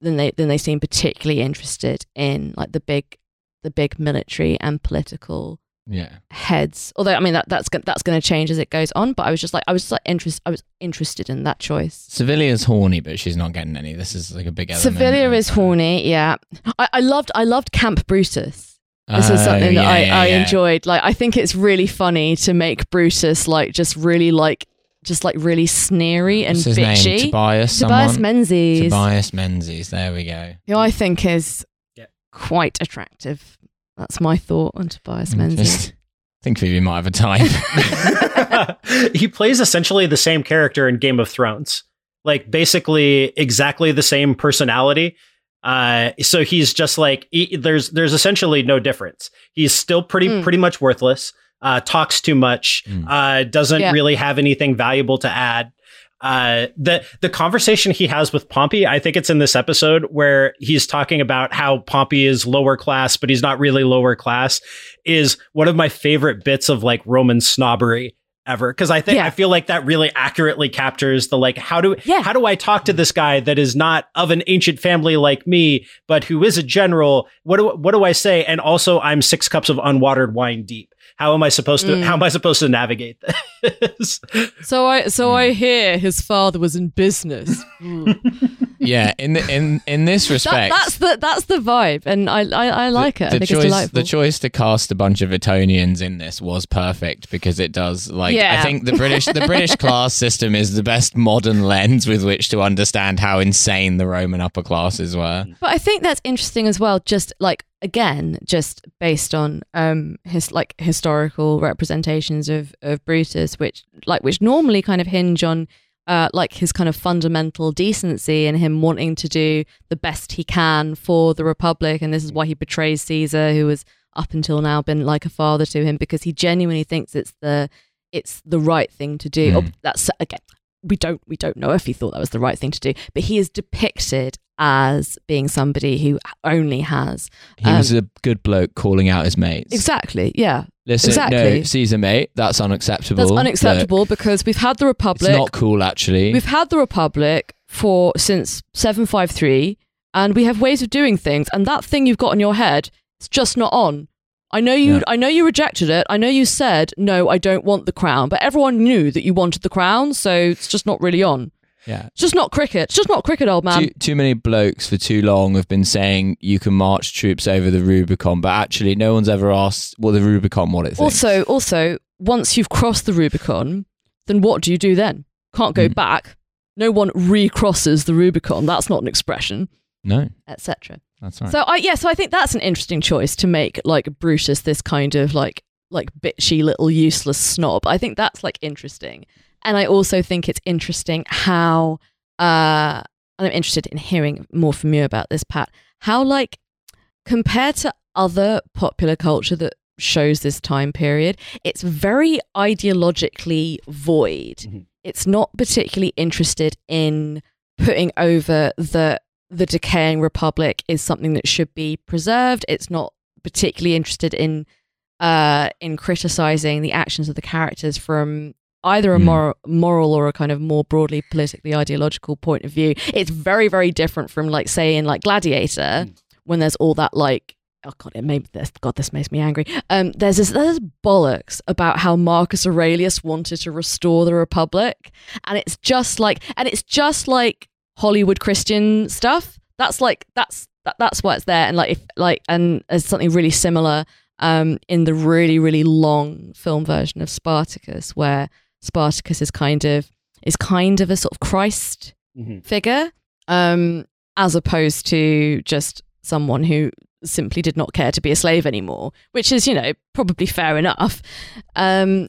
than they than they seem particularly interested in like the big the big military and political yeah. heads. Although I mean that that's that's going to change as it goes on, but I was just like I was just like interest I was interested in that choice. Servilia's horny, but she's not getting any. This is like a big element. Servilia is horny, yeah. I, I loved I loved Camp Brutus. This is something that oh, yeah, I, yeah, I yeah. enjoyed. Like, I think it's really funny to make Brutus like just really like just like really sneery and What's his bitchy. Name? Tobias, Tobias Menzies. Tobias Menzies. There we go. Who I think is yep. quite attractive. That's my thought on Tobias Menzies. I think Phoebe might have a type. He plays essentially the same character in Game of Thrones. Like, basically exactly the same personality. Uh, so he's just like, he, there's, there's essentially no difference. He's still pretty, mm. pretty much worthless, uh, talks too much, mm. uh, doesn't yeah. really have anything valuable to add. Uh, the, the conversation he has with Pompey, I think it's in this episode where he's talking about how Pompey is lower class, but he's not really lower class, is one of my favorite bits of like Roman snobbery ever. Cause I think, yeah. I feel like that really accurately captures the, like, how do, yeah. how do I talk to this guy that is not of an ancient family like me, but who is a general? What do, what do I say? And also I'm six cups of unwatered wine deep. How am I supposed to, mm. how am I supposed to navigate this? So I, so mm. I hear his father was in business. Mm. Yeah. In the, in, in this respect, that, that's the, that's the vibe. And I, I, I like the, it. I the think choice, it's delightful. The choice to cast a bunch of Etonians in this was perfect, because it does like, yeah. I think the British, the British class system is the best modern lens with which to understand how insane the Roman upper classes were. But I think that's interesting as well. Just like, again, just based on um his like historical representations of, of Brutus, which like which normally kind of hinge on uh like his kind of fundamental decency and him wanting to do the best he can for the Republic, and this is why he betrays Caesar, who has up until now been like a father to him, because he genuinely thinks it's the it's the right thing to do. Mm. Or that's again we don't we don't know if he thought that was the right thing to do, but he is depicted as being somebody who only has. Um, he was a good bloke calling out his mates. Exactly. Yeah. Listen, exactly. No, Caesar, mate, that's unacceptable. That's unacceptable look, because we've had the Republic. It's not cool, actually. We've had the Republic for since seven five three, and we have ways of doing things. And that thing you've got in your head, it's just not on. I know you. Yeah. I know you rejected it. I know you said no. I don't want the crown. But everyone knew that you wanted the crown, so it's just not really on. Yeah, it's just not cricket. It's just not cricket, old man. Too, too many blokes for too long have been saying you can march troops over the Rubicon, but actually, no one's ever asked what well, the Rubicon what it thinks. Also, also, once you've crossed the Rubicon, then what do you do then? Can't go mm. back. No one recrosses the Rubicon. That's not an expression. No, et cetera. That's right. So I yeah, so I think that's an interesting choice to make, like Brutus, this kind of like like bitchy little useless snob. I think that's like interesting. And I also think it's interesting how, uh, and I'm interested in hearing more from you about this, Pat, how like compared to other popular culture that shows this time period, it's very ideologically void. Mm-hmm. It's not particularly interested in putting over the, the decaying republic is something that should be preserved. It's not particularly interested in, uh, in criticizing the actions of the characters from either a moral, moral or a kind of more broadly politically ideological point of view. It's very, very different from like, say, in like Gladiator, mm. when there's all that like, oh God, it made this, God, this makes me angry. Um, there's this there's bollocks about how Marcus Aurelius wanted to restore the Republic. And it's just like, and it's just like Hollywood Christian stuff. That's like, that's, that, that's why it's there. And like, if like, and there's something really similar um, in the really, really long film version of Spartacus where Spartacus is kind of is kind of a sort of Christ mm-hmm. figure, um, as opposed to just someone who simply did not care to be a slave anymore, which is, you know, probably fair enough. Um,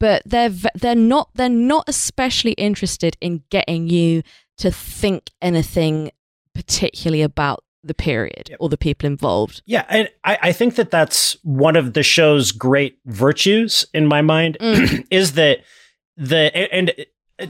but they're they're not they're not especially interested in getting you to think anything particularly about the period yep. or the people involved. Yeah, and I, I think that that's one of the show's great virtues in my mind mm. is that the and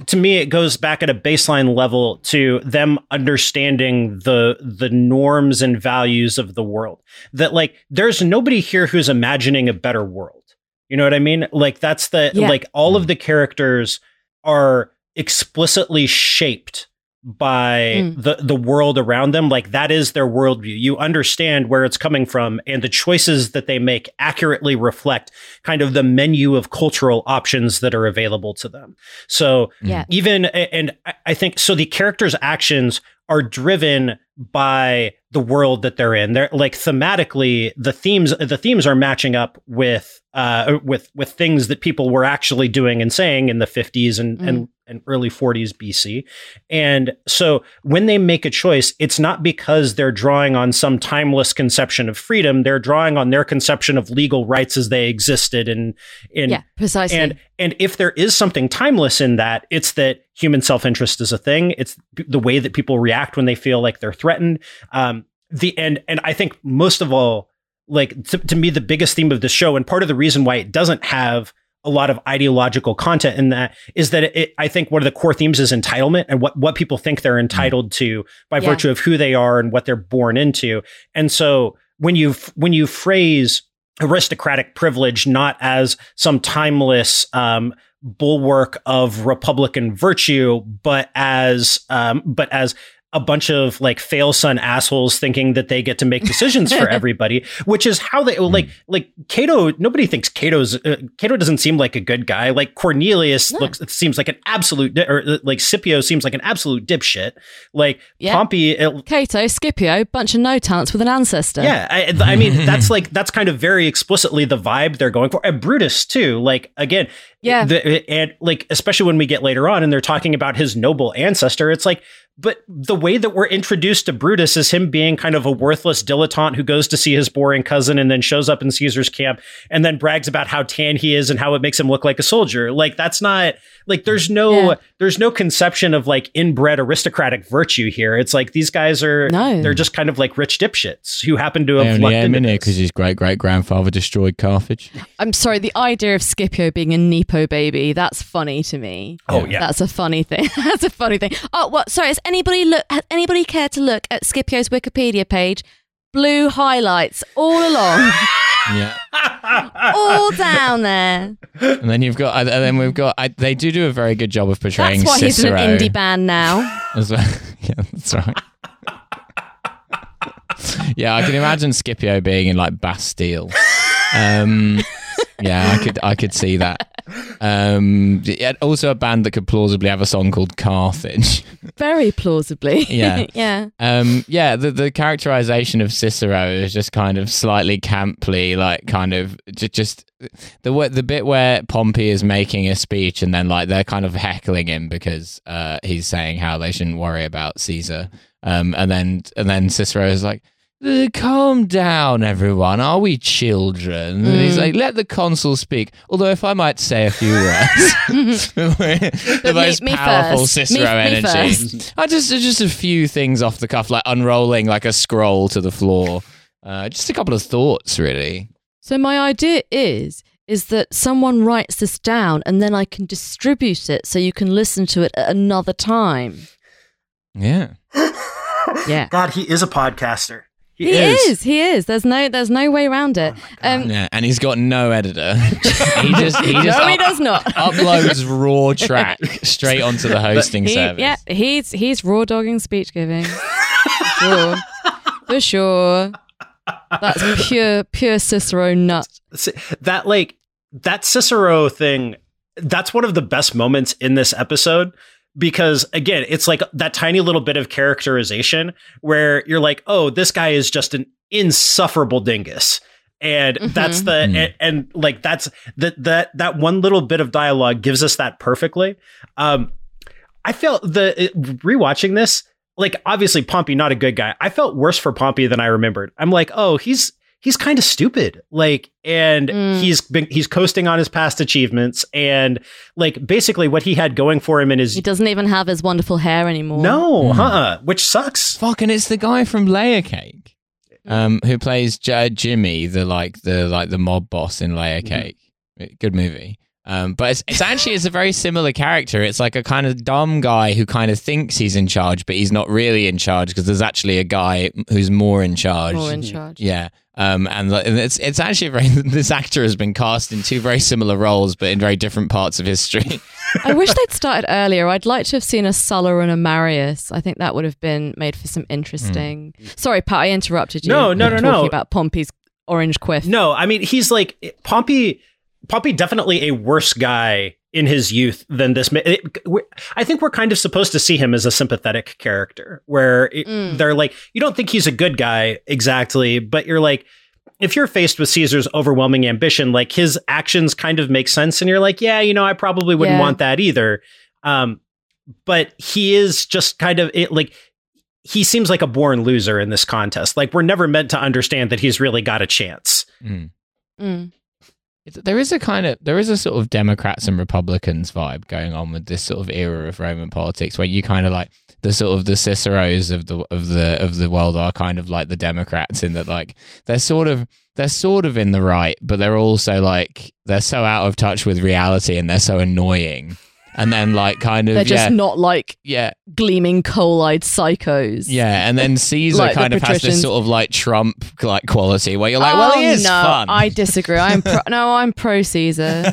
to me it goes back at a baseline level to them understanding the the norms and values of the world, that like there's nobody here who's imagining a better world, you know what I mean? Like that's the yeah. like all of the characters are explicitly shaped by mm. the the world around them. Like that is their worldview. You understand where it's coming from, and the choices that they make accurately reflect kind of the menu of cultural options that are available to them. So yeah. even, and I think, so the characters' actions are driven by the world that they're in. They're like thematically, the themes the themes are matching up with uh with with things that people were actually doing and saying in the fifties and mm. and, and early forties B C. And so when they make a choice, it's not because they're drawing on some timeless conception of freedom. They're drawing on their conception of legal rights as they existed in in yeah, precisely. And and if there is something timeless in that, it's that human self-interest is a thing. It's the way that people react when they feel like they're threatened. Um, the and and I think most of all, like to, to me, the biggest theme of the show, and part of the reason why it doesn't have a lot of ideological content in that, is that it, it, I think one of the core themes is entitlement and what, what people think they're entitled to by yeah. virtue of who they are and what they're born into. And so when you when you phrase aristocratic privilege not as some timeless um, bulwark of Republican virtue, but as um, but as a bunch of like fail-son assholes thinking that they get to make decisions for everybody, which is how they like, like Cato, nobody thinks Cato's, uh, Cato doesn't seem like a good guy. Like Cornelius yeah. looks, seems like an absolute, or like Scipio seems like an absolute dipshit. Like yeah. Pompey. It, Cato, Scipio, bunch of no-talents with an ancestor. Yeah. I, I mean, that's like, that's kind of very explicitly the vibe they're going for. And Brutus too. Like again, yeah. The, and like, especially when we get later on and they're talking about his noble ancestor, it's like, But the way that we're introduced to Brutus is him being kind of a worthless dilettante who goes to see his boring cousin and then shows up in Caesar's camp and then brags about how tan he is and how it makes him look like a soldier. Like, that's not like there's no yeah. there's no conception of like inbred aristocratic virtue here. It's like these guys are no. they're just kind of like rich dipshits who happen to have lucked into this. Because his great great grandfather destroyed Carthage. I'm sorry, the idea of Scipio being a Nepo baby, that's funny to me. Oh yeah, that's a funny thing. that's a funny thing. Oh, what? Sorry. It's Anybody look? Has anybody cared to look at Scipio's Wikipedia page? Blue highlights all along, yeah, all down there. And then you've got, and then we've got. I, they do do a very good job of portraying. That's why Cicero. He's in an indie band now. As well. Yeah, that's right. Yeah, I can imagine Scipio being in like Bastille. Um, yeah, I could, I could see that. Um, also a band that could plausibly have a song called Carthage. Very plausibly. Yeah. yeah. Um, yeah, the, the characterization of Cicero is just kind of slightly camply, like kind of just, just the the bit where Pompey is making a speech and then like they're kind of heckling him because uh, he's saying how they shouldn't worry about Caesar. Um, and then and then Cicero is like, calm down, everyone. Are we children? Mm. And he's like, let the consul speak. Although, if I might say a few words, the but most me, me powerful first. Cicero me, energy. Me I just just a few things off the cuff, like unrolling like a scroll to the floor. Uh, just a couple of thoughts, really. So my idea is is that someone writes this down, and then I can distribute it so you can listen to it at another time. Yeah. yeah. God, he is a podcaster. He, he is. is. He is. There's no. There's no way around it. Oh um, yeah, and he's got no editor. he just. He just no, up, he does not. uploads raw track straight onto the hosting he, service. Yeah, he's he's raw dogging speech giving. sure, for sure. That's pure pure Cicero nut. That like that Cicero thing. That's one of the best moments in this episode. Because, again, it's like that tiny little bit of characterization where you're like, oh, this guy is just an insufferable dingus. And mm-hmm. that's the mm-hmm. and, and like that's that that that one little bit of dialogue gives us that perfectly. Um, I felt the it, rewatching this, like, obviously, Pompey, not a good guy. I felt worse for Pompey than I remembered. I'm like, oh, he's he's kind of stupid, like, and mm. he's been, he's coasting on his past achievements. And like, basically what he had going for him in his... He doesn't even have his wonderful hair anymore. No, mm. huh, which sucks. Fucking it's the guy from Layer Cake, um, who plays J- Jimmy, the like the like the mob boss in Layer Cake. Mm. Good movie. Um, but it's, it's actually it's a very similar character. It's like a kind of dumb guy who kind of thinks he's in charge, but he's not really in charge because there's actually a guy who's more in charge. More in charge. Yeah. Um, and it's it's actually very. This actor has been cast in two very similar roles, but in very different parts of history. I wish they'd started earlier. I'd like to have seen a Sulla and a Marius. I think that would have been made for some interesting. Mm. Sorry, Pat, I interrupted you. No, no, no, talking no. About Pompey's orange quiff. No, I mean he's like Pompey. Pompey definitely a worse guy in his youth than this. It, I think we're kind of supposed to see him as a sympathetic character where it, mm. they're like, you don't think he's a good guy exactly, but you're like, if you're faced with Caesar's overwhelming ambition, like his actions kind of make sense. And you're like, yeah, you know, I probably wouldn't yeah. want that either. Um, but he is just kind of it, like, he seems like a born loser in this contest. Like we're never meant to understand that he's really got a chance. Mm. Mm. There is a kind of, there is a sort of Democrats and Republicans vibe going on with this sort of era of Roman politics where you kind of like the sort of the Ciceros of the, of the, of the world are kind of like the Democrats in that like they're sort of, they're sort of in the right, but they're also like, they're so out of touch with reality and they're so annoying. And then like kind of, they're just yeah, not like yeah. gleaming coal-eyed psychos. Yeah. And then Caesar like kind the of has this sort of like Trump like quality where you're like, oh, well, he is no, fun. I disagree. I'm pro- no, I'm pro Caesar.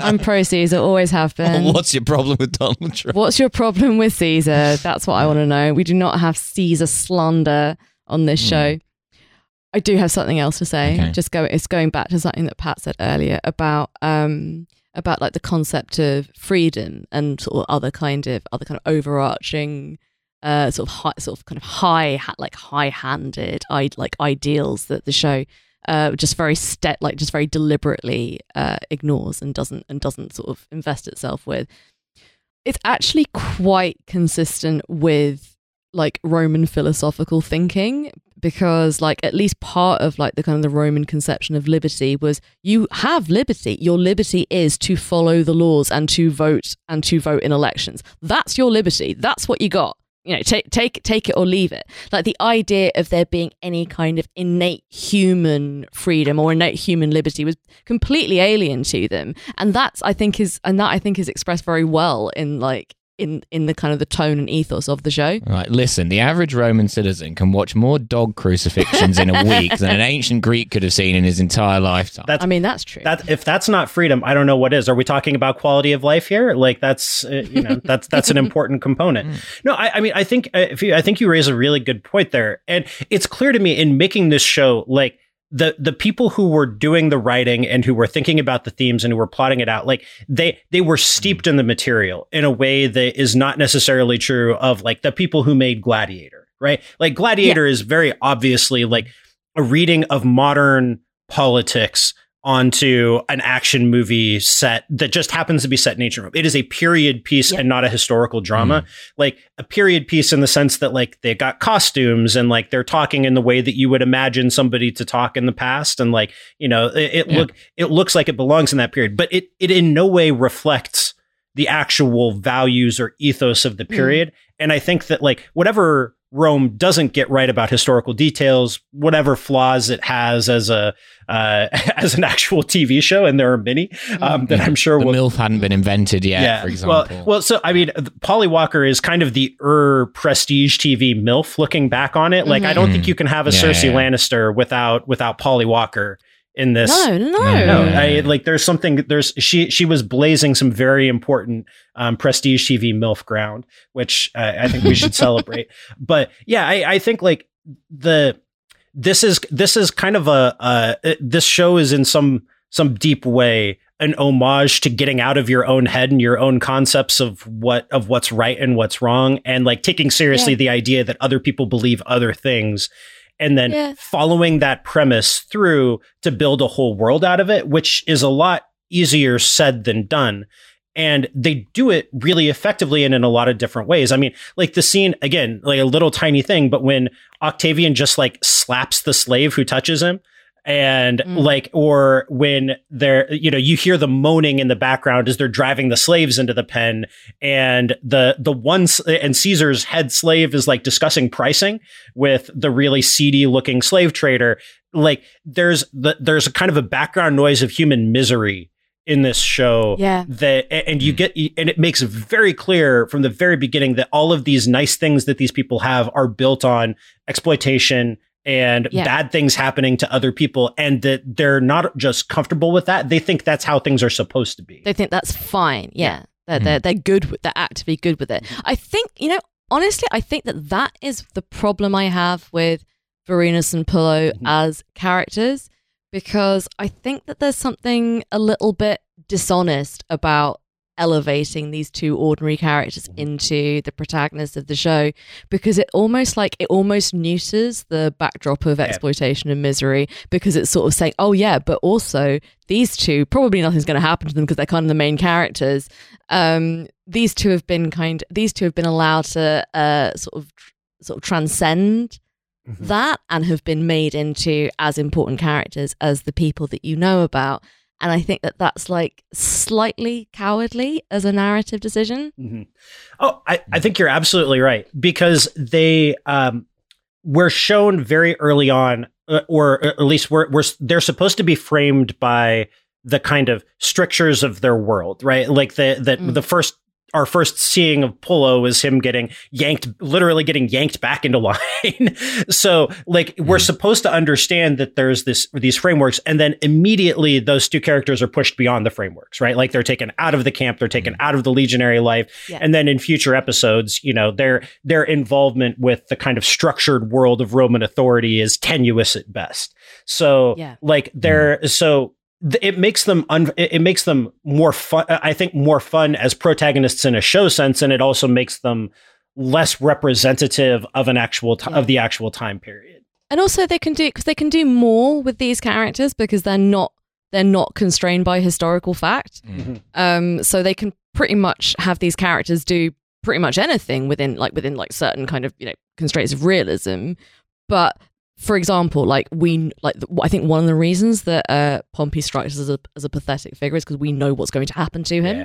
I'm pro Caesar. Always have been. Well, what's your problem with Donald Trump? What's your problem with Caesar? That's what I want to know. We do not have Caesar slander on this mm. show. I do have something else to say. Okay. Just go. It's going back to something that Pat said earlier about, um, about like the concept of freedom and sort of other kind of other kind of overarching uh, sort of high, sort of kind of high like high-handed like ideals that the show uh, just very ste- like just very deliberately uh, ignores and doesn't and doesn't sort of invest itself with. It's actually quite consistent with like Roman philosophical thinking, because like at least part of like the kind of the Roman conception of liberty was you have liberty. Your liberty is to follow the laws and to vote and to vote in elections. That's your liberty. That's what you got. You know, take take take it or leave it. Like the idea of there being any kind of innate human freedom or innate human liberty was completely alien to them, and that's I think is and that I think is expressed very well in like in in the kind of the tone and ethos of the show. Right, listen, the average Roman citizen can watch more dog crucifixions in a week than an ancient Greek could have seen in his entire lifetime. That's, I mean, that's true. That, if that's not freedom, I don't know what is. Are we talking about quality of life here? Like that's, uh, you know, that's that's an important component. No, I, I mean, I think uh, if you, I think you raise a really good point there. And it's clear to me in making this show, like, The the people who were doing the writing and who were thinking about the themes and who were plotting it out, like they they were steeped in the material in a way that is not necessarily true of like the people who made Gladiator, right? Like Gladiator yeah. is very obviously like a reading of modern politics onto an action movie set that just happens to be set in ancient Rome. It is a period piece yep. and not a historical drama. Mm. Like a period piece in the sense that like they got costumes and like they're talking in the way that you would imagine somebody to talk in the past. And like, you know, it, it yeah. look it looks like it belongs in that period, but it it in no way reflects the actual values or ethos of the period. Mm. And I think that like whatever Rome doesn't get right about historical details, whatever flaws it has as a uh, as an actual T V show, and there are many um, that I'm sure the will, MILF hadn't been invented yet. Yeah, for example. Well, well, so I mean, Polly Walker is kind of the er prestige T V MILF. Looking back on it, like mm-hmm. I don't think you can have a yeah, Cersei yeah. Lannister without without Polly Walker in this. No, no, no. I, like there's something. There's she. She was blazing some very important um, prestige T V MILF ground, which uh, I think we should celebrate. But yeah, I, I think like the this is this is kind of a uh, this show is in some some deep way an homage to getting out of your own head and your own concepts of what of what's right and what's wrong, and like taking seriously yeah. the idea that other people believe other things. And then yeah. following that premise through to build a whole world out of it, which is a lot easier said than done. And they do it really effectively and in a lot of different ways. I mean, like the scene, again, like a little tiny thing, but when Octavian just like slaps the slave who touches him. And mm. like, or when they're, you know, you hear the moaning in the background as they're driving the slaves into the pen, and the the one and Caesar's head slave is like discussing pricing with the really seedy looking slave trader. Like there's the, there's a kind of a background noise of human misery in this show yeah. that, and you get, and it makes very clear from the very beginning that all of these nice things that these people have are built on exploitation and yeah. bad things happening to other people, and that they're not just comfortable with that. They think that's how things are supposed to be. They think that's fine. Yeah. They're, mm-hmm. they're, they're good. With, they're actively good with it. I think, you know, honestly, I think that that is the problem I have with Vorenus and Pullo mm-hmm. as characters, because I think that there's something a little bit dishonest about elevating these two ordinary characters into the protagonists of the show, because it almost like it almost neuters the backdrop of exploitation yeah. and misery, because it's sort of saying, oh yeah, but also these two, probably nothing's going to happen to them because they're kind of the main characters. Um, these two have been kind these two have been allowed to uh, sort of sort of transcend mm-hmm. that and have been made into as important characters as the people that you know about. And I think that that's like slightly cowardly as a narrative decision. Mm-hmm. Oh, I, I think you're absolutely right, because they um, were shown very early on, uh, or at least we're, we're, they're supposed to be framed by the kind of strictures of their world, right? Like the, the, mm. the first, our first seeing of Pullo is him getting yanked, literally getting yanked back into line. So like we're mm. supposed to understand that there's this, these frameworks, and then immediately those two characters are pushed beyond the frameworks, right? Like they're taken out of the camp, they're taken mm. out of the legionary life. Yeah. And then in future episodes, you know, their, their involvement with the kind of structured world of Roman authority is tenuous at best. So yeah. like they're, mm. so It makes them un- it makes them more fun. I think more fun as protagonists in a show sense, and it also makes them less representative of an actual t- yeah. of the actual time period. And also, they can do because they can do more with these characters because they're not they're not constrained by historical fact. Mm-hmm. Um, so they can pretty much have these characters do pretty much anything within like within like certain kind of, you know, constraints of realism. But for example, like we like I think one of the reasons that uh, Pompey strikes us as a as a pathetic figure is because we know what's going to happen to him. Yeah.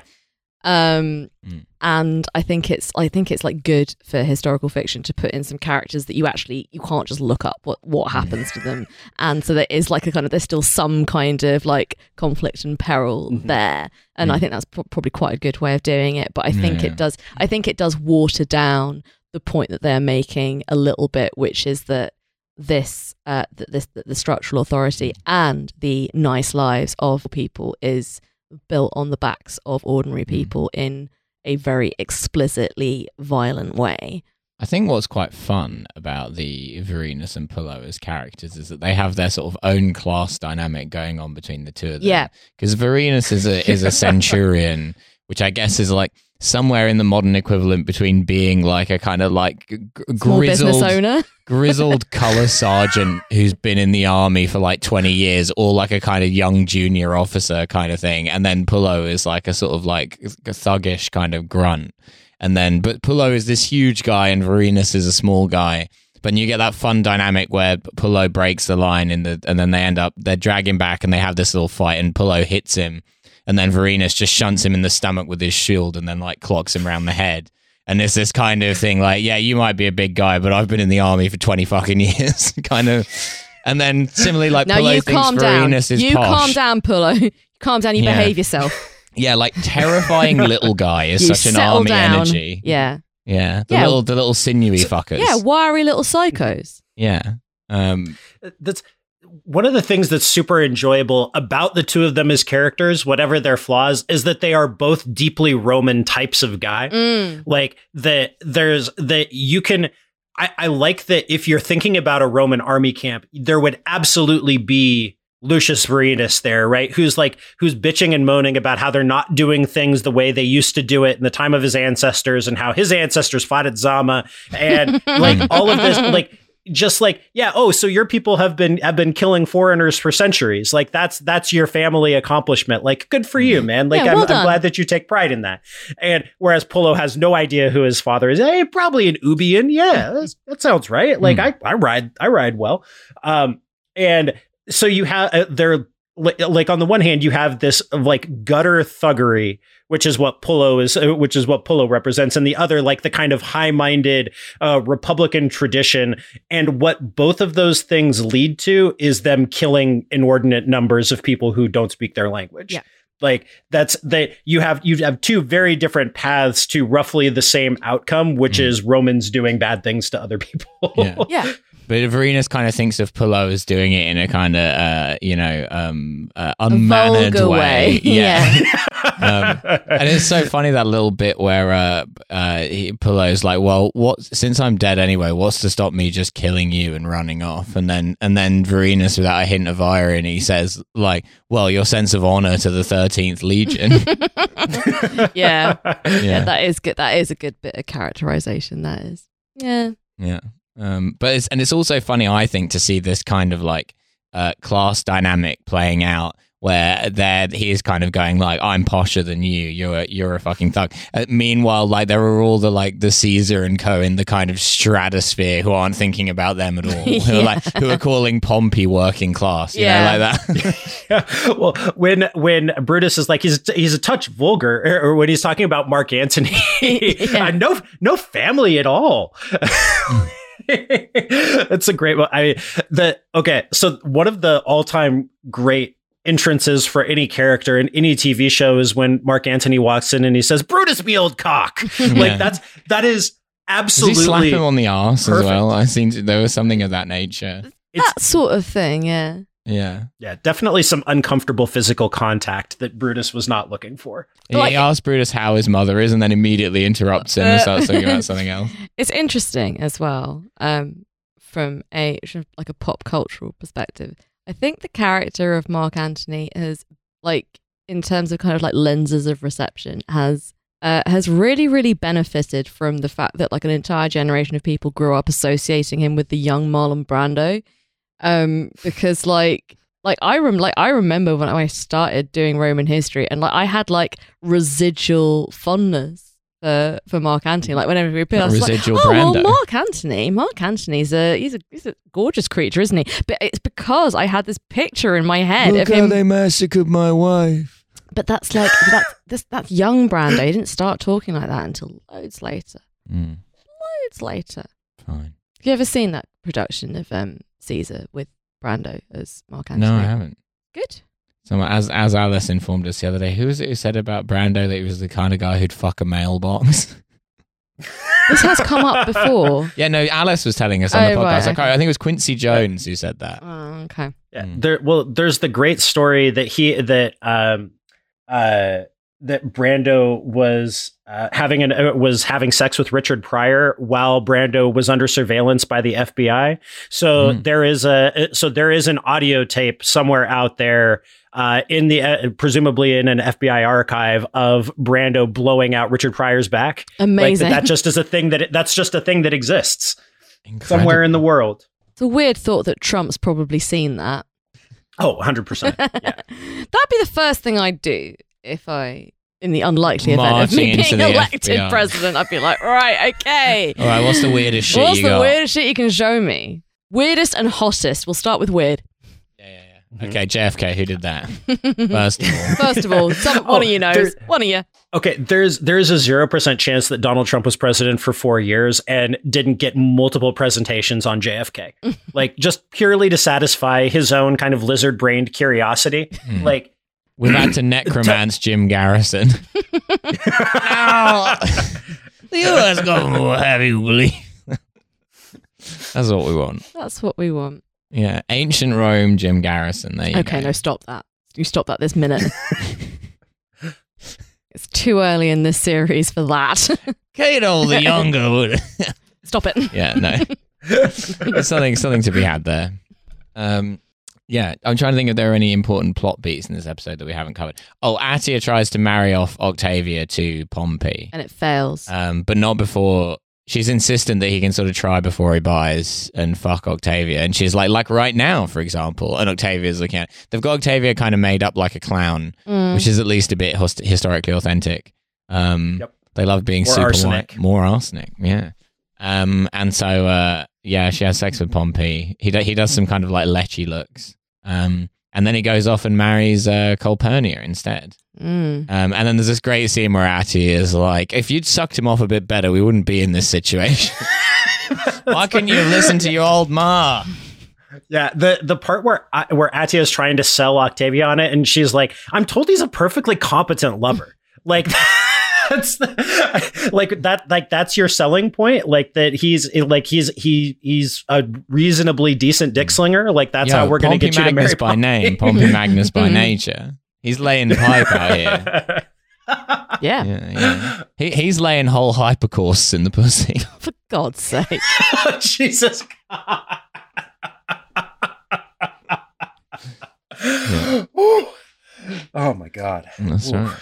Um, mm. and I think it's I think it's like good for historical fiction to put in some characters that you actually you can't just look up what, what happens to them, and so there is like a kind of there's still some kind of like conflict and peril mm-hmm. there, and mm. I think that's pro- probably quite a good way of doing it. But I think yeah. it does I think it does water down the point that they're making a little bit, which is that this uh that this that the structural authority and the nice lives of people is built on the backs of ordinary people mm. in a very explicitly violent way. I think what's quite fun about the Vorenus and Pullo as characters is that they have their sort of own class dynamic going on between the two of them. Yeah, because Vorenus is a is a centurion, which I guess is like somewhere in the modern equivalent between being like a kind of like g- grizzled owner, grizzled colour sergeant who's been in the army for like twenty years, or like a kind of young junior officer kind of thing. And then Pullo is like a sort of like thuggish kind of grunt. And then, but Pullo is this huge guy and Vorenus is a small guy. But you get that fun dynamic where Pullo breaks the line in the, and then they end up, they're dragging back and they have this little fight and Pullo hits him. And then Vorenus just shunts him in the stomach with his shield and then like clocks him around the head. And there's this kind of thing like, yeah, you might be a big guy, but I've been in the army for twenty fucking years kind of. And then similarly, like Pullo thinks Vorenus is posh. You calm down, Pullo. Calm down, you yeah. behave yourself. Yeah, like terrifying little guy is you such an army down. Energy. Yeah. Yeah. The yeah. little the little sinewy so, fuckers. Yeah, wiry little psychos. Yeah. Um, That's... One of the things that's super enjoyable about the two of them as characters, whatever their flaws, is that they are both deeply Roman types of guy. Mm. Like that there's that you can I, I like that if you're thinking about a Roman army camp, there would absolutely be Lucius Vorenus there, right? Who's like who's bitching and moaning about how they're not doing things the way they used to do it in the time of his ancestors and how his ancestors fought at Zama and like all of this like just like, yeah, oh, so your people have been have been killing foreigners for centuries. Like, that's that's your family accomplishment. Like, good for you, man. Like, yeah, well I'm, I'm glad that you take pride in that. And whereas Pullo has no idea who his father is. Hey, probably an Ubian. Yeah, that's, that sounds right. Like, mm. I, I ride I ride well. Um, and so you have, uh, they're like, on the one hand, you have this like gutter thuggery, which is what Pullo is, which is what Pullo represents. And the other, like the kind of high minded uh, Republican tradition. And what both of those things lead to is them killing inordinate numbers of people who don't speak their language. Yeah. Like that's that you have you have two very different paths to roughly the same outcome, which mm. is Romans doing bad things to other people. Yeah. yeah. But Vorenus kind of thinks of Pullo as doing it in a kind of, uh, you know, um, uh, unmannered way. way. Yeah. yeah. um, and it's so funny, that little bit where uh, uh, he, Pullo's like, well, what? Since I'm dead anyway, what's to stop me just killing you and running off? And then and then Vorenus, without a hint of irony, says, like, well, your sense of honor to the thirteenth Legion. yeah. yeah. Yeah, that is good. That is a good bit of characterization, that is. Yeah. Yeah. Um, but it's, and it's also funny, I think, to see this kind of like uh, class dynamic playing out, where there he is kind of going like, I'm posher than you, you're a, you're a fucking thug. Uh, meanwhile, like there are all the like the Caesar and co in the kind of stratosphere who aren't thinking about them at all, who yeah. are like who are calling Pompey working class, you yeah. know, like that. yeah. Well, when when Brutus is like he's he's a touch vulgar, or, or when he's talking about Mark Antony, yeah. uh, no no family at all. That's a great one. I the okay. So one of the all-time great entrances for any character in any T V show is when Mark Antony walks in and he says, "Brutus, me old cock." Yeah. Like that's that is absolutely. Does he slap him on the arse perfect. As well? I think there was something of that nature. It's, that sort of thing, yeah. Yeah. Yeah, definitely some uncomfortable physical contact that Brutus was not looking for. He like, asks Brutus how his mother is and then immediately interrupts him uh, and starts thinking about something else. It's interesting as well, um, from a like a pop cultural perspective. I think the character of Mark Antony has, like, in terms of kind of like lenses of reception, has uh, has really, really benefited from the fact that like an entire generation of people grew up associating him with the young Marlon Brando. Um, because like, Like I rem- like I remember when I started doing Roman history, and like I had like residual fondness for for Mark Antony. Like whenever we appeared, I was like, "Oh, well, Mark Antony, Mark Antony's a he's a he's a gorgeous creature, isn't he?" But it's because I had this picture in my head Look of him. How they massacred my wife. But that's like that's this, that's young Brando. He didn't start talking like that until loads later. Mm. Loads later. Fine. Have you ever seen that production of um, Caesar with Brando as Mark Antony? No, I haven't. Good. So as as Alice informed us the other day, who was it who said about Brando that he was the kind of guy who'd fuck a mailbox? This has come up before. Yeah, no, Alice was telling us on oh, the podcast. Right, okay. like, I think it was Quincy Jones who said that. Oh, okay. Yeah, mm. there, well, there's the great story that he that um uh that Brando was uh, having an uh, was having sex with Richard Pryor while Brando was under surveillance by the F B I. So mm. there is a so there is an audio tape somewhere out there uh, in the uh, presumably in an F B I archive of Brando blowing out Richard Pryor's back. Amazing! Like that, that just is a thing that it, that's just a thing that exists Incredible. Somewhere in the world. It's a weird thought that Trump's probably seen that. Oh, one hundred percent. Yeah. That'd be the first thing I'd do. If I, in the unlikely event of me being elected F B I president, I'd be like, right, okay. All right, what's the weirdest shit what's you got? What's the weirdest shit you can show me? Weirdest and hottest. We'll start with weird. Yeah, yeah, yeah. Mm-hmm. Okay, J F K, who did that? First of all. First of all, some, one oh, of you knows. One of you. Okay, there's there's a zero percent chance that Donald Trump was president for four years and didn't get multiple presentations on J F K. Like, just purely to satisfy his own kind of lizard-brained curiosity. Mm. Like, we've had to necromance Jim Garrison. Now, the U S government will have you believe. That's what we want. That's what we want. Yeah, ancient Rome, Jim Garrison. There you okay, go. Okay, no, stop that. You stop that this minute. It's too early in this series for that. Cato the Younger would. Stop it. Yeah, no. There's something, something to be had there. Um. Yeah, I'm trying to think if there are any important plot beats in this episode that we haven't covered. Oh, Atia tries to marry off Octavia to Pompey. And it fails. Um, but not before... She's insistent that he can sort of try before he buys and fuck Octavia. And she's like, like right now, for example. And Octavia's looking at... They've got Octavia kind of made up like a clown, mm. which is at least a bit host- historically authentic. Um, yep. They love being More super arsenic. White. More arsenic, yeah. Um, and so, uh, yeah, she has sex with Pompey. He, do- he does some kind of like lechy looks. Um, and then he goes off and marries uh, Calpurnia instead. Mm. Um, and then there's this great scene where Atia is like, if you'd sucked him off a bit better, we wouldn't be in this situation. Why couldn't you listen to your old ma? Yeah, the the part where where Atia is trying to sell Octavia on it, and she's like, I'm told he's a perfectly competent lover. Like... That's the, like that like that's your selling point, like that he's like he's he he's a reasonably decent dick slinger, like that's Yo, how we're Pompey gonna get Magnus you to marry by Pompey. Name Pompey Magnus by nature, he's laying the pipe out here. Yeah, yeah, yeah. He, he's laying whole hypercourse in the pussy, for God's sake. Jesus God. Yeah. Oh my God, that's Ooh. Right.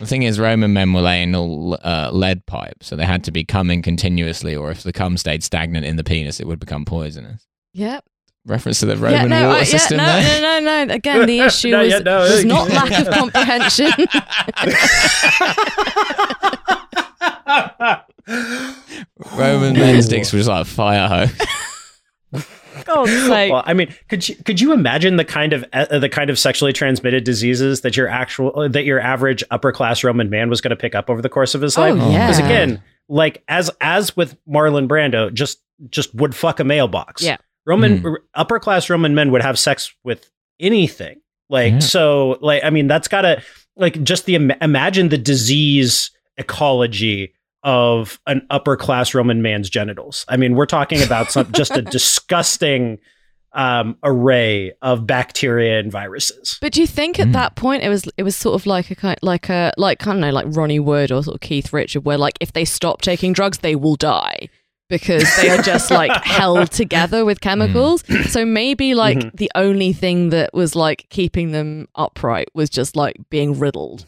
The thing is, Roman men were laying all uh, lead pipe, so they had to be coming continuously, or if the cum stayed stagnant in the penis, it would become poisonous. Yep. Reference to the Roman yeah, no, water uh, system yeah, no, there? No, no, no. Again, the issue no, was, yeah, no. was not lack of comprehension. Roman men's dicks were just like fire hose. God's sake. Well, I mean, could you could you imagine the kind of uh, the kind of sexually transmitted diseases that your actual uh, that your average upper class Roman man was going to pick up over the course of his life? Oh, yeah. Because again, like as as with Marlon Brando, just just would fuck a mailbox. Yeah, Roman mm. upper class Roman men would have sex with anything. Like yeah. so, like I mean, that's gotta like just the imagine the disease ecology of an upper class Roman man's genitals. I mean, we're talking about some, just a disgusting um, array of bacteria and viruses. But do you think at mm. that point it was it was sort of like a kind like a like I don't know like Ronnie Wood or sort of Keith Richard, where like if they stop taking drugs they will die because they are just like held together with chemicals. Mm. So maybe like mm-hmm. the only thing that was like keeping them upright was just like being riddled.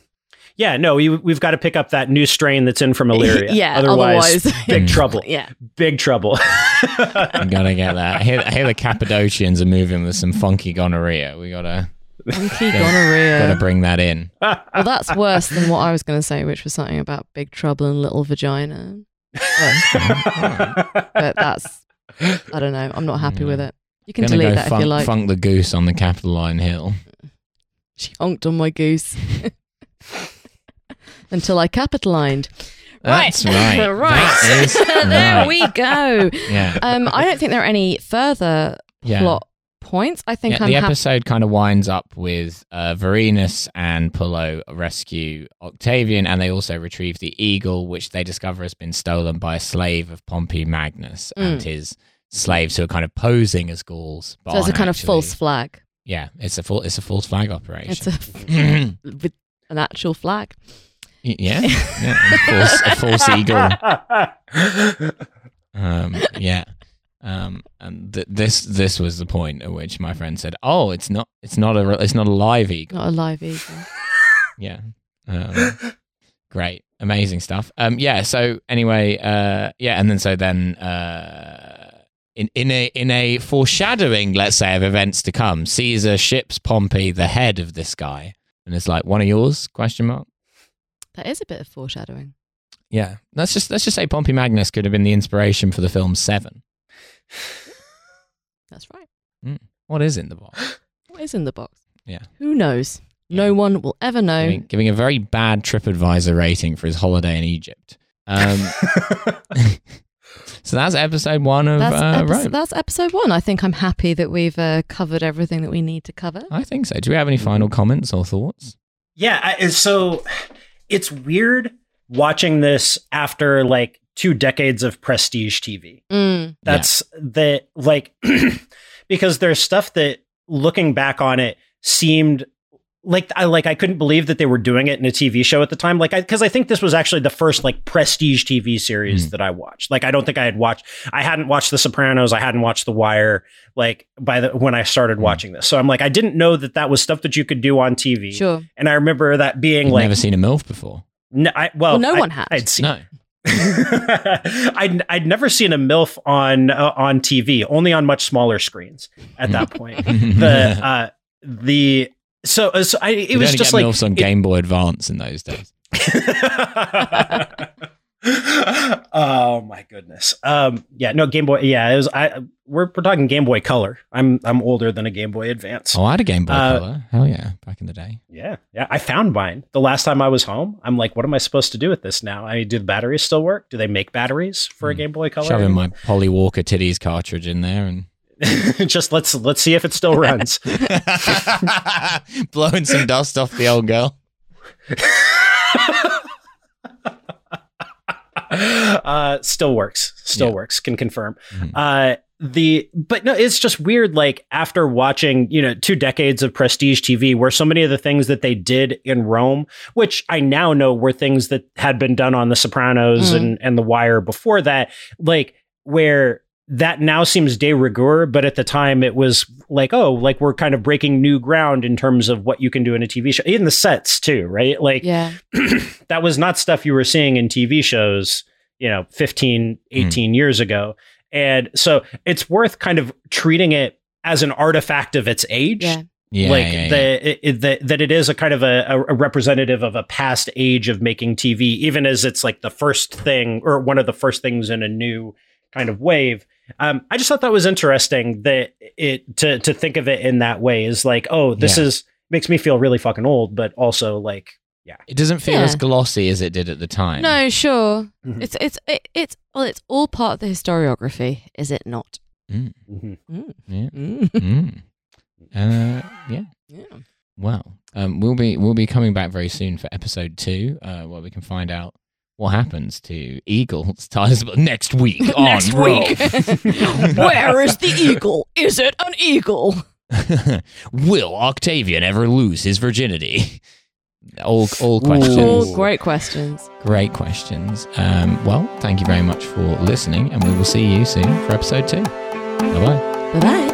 Yeah, no, we, we've got to pick up that new strain that's in from Illyria. Yeah, otherwise, otherwise big trouble. Yeah, big trouble. I'm gonna get that. I hear, I hear the Cappadocians are moving with some funky gonorrhea. We gotta funky gotta, gonorrhea. Gotta bring that in. Well, that's worse than what I was gonna say, which was something about Big Trouble in Little Vagina. But, but that's, I don't know. I'm not happy yeah. with it. You can delete that funk, if you like. Funk the goose on the Capitol Line Hill. She honked on my goose until I capitolined. That's right. Right. right. That is there right. we go. Yeah. Um, I don't think there are any further yeah. plot points. I think yeah, I'm the ha- episode kind of winds up with uh, Vorenus and Pullo rescue Octavian, and they also retrieve the eagle, which they discover has been stolen by a slave of Pompey Magnus mm. and his slaves who are kind of posing as Gauls. But so it's a kind actually. of false flag. Yeah, it's a full, it's a false flag operation. It's a, with an actual flag. Yeah, yeah, a false, a false eagle. Um, yeah, um, and th- this this was the point at which my friend said, "Oh, it's not, it's not a, it's not a live eagle, not a live eagle." Yeah, um, great, amazing stuff. Um, yeah. So anyway, uh, yeah, and then so then. Uh, In, in a in a foreshadowing, let's say, of events to come, Caesar ships Pompey the head of this guy, and it's like, one of yours? Question mark. That is a bit of foreshadowing. Yeah, let's just let's just say Pompey Magnus could have been the inspiration for the film Seven. That's right. Mm. What is in the box? What is in the box? Yeah. Who knows? No yeah. one will ever know. Giving, giving a very bad TripAdvisor rating for his holiday in Egypt. Um, So that's episode one of that's uh, epi- Rome. That's episode one. I think I'm happy that we've uh, covered everything that we need to cover. I think so. Do we have any final comments or thoughts? Yeah. I, so it's weird watching this after like two decades of prestige T V. Mm. That's yeah. the, like, because there's stuff that looking back on it seemed like, I like, I couldn't believe that they were doing it in a T V show at the time. Like, I, cause I think this was actually the first like prestige T V series mm. that I watched. Like, I don't think I had watched, I hadn't watched The Sopranos. I hadn't watched The Wire, like by the, when I started mm. watching this. So I'm like, I didn't know that that was stuff that you could do on T V. Sure. And I remember that being You've like, never seen a MILF before. No, I, well, well, no I, one had. I'd seen no. I'd, I'd never seen a MILF on, uh, on T V, only on much smaller screens at that point. The, uh, the, So, uh, so I, it You'd was just like on it, Game Boy Advance in those days. Oh my goodness! Um, yeah, no Game Boy. Yeah, it was. I we're, we're talking Game Boy Color. I'm I'm older than a Game Boy Advance. Oh, I had a Game Boy uh, Color. Hell yeah, back in the day. Yeah, yeah. I found mine the last time I was home. I'm like, what am I supposed to do with this now? I mean, do the batteries still work? Do they make batteries for mm. a Game Boy Color? Shoving my Polly Walker titties cartridge in there and. Just let's let's see if it still runs. Blowing some dust off the old girl. uh, still works. Still yeah. works. Can confirm. Mm-hmm. Uh, the but no, it's just weird. Like after watching, you know, two decades of prestige T V, where so many of the things that they did in Rome, which I now know were things that had been done on The Sopranos mm-hmm. and and The Wire before that, like where. That now seems de rigueur, but at the time it was like, oh, like we're kind of breaking new ground in terms of what you can do in a T V show, in the sets too, right? Like yeah. that was not stuff you were seeing in T V shows, you know, fifteen, eighteen mm. years ago. And so it's worth kind of treating it as an artifact of its age. Yeah. Yeah, like yeah, yeah. The, it, the, that it is a kind of a, a representative of a past age of making T V, even as it's like the first thing or one of the first things in a new kind of wave. Um, I just thought that was interesting that it to to think of it in that way is like, oh, this yeah. is makes me feel really fucking old, but also like, yeah, it doesn't feel yeah. as glossy as it did at the time. No, sure, mm-hmm. it's it's it, it's well, it's all part of the historiography, is it not? Mm. Mm-hmm. Mm. Yeah. Mm. Mm. Uh, yeah, yeah. Well, um, we'll be we'll be coming back very soon for episode two, uh, where we can find out. What happens to eagles next week on next week. Where is the eagle? Is it an eagle? Will Octavian ever lose his virginity? All, all questions. All great questions. Great questions. Um, well, thank you very much for listening, and we will see you soon for episode two. Bye-bye. Bye-bye.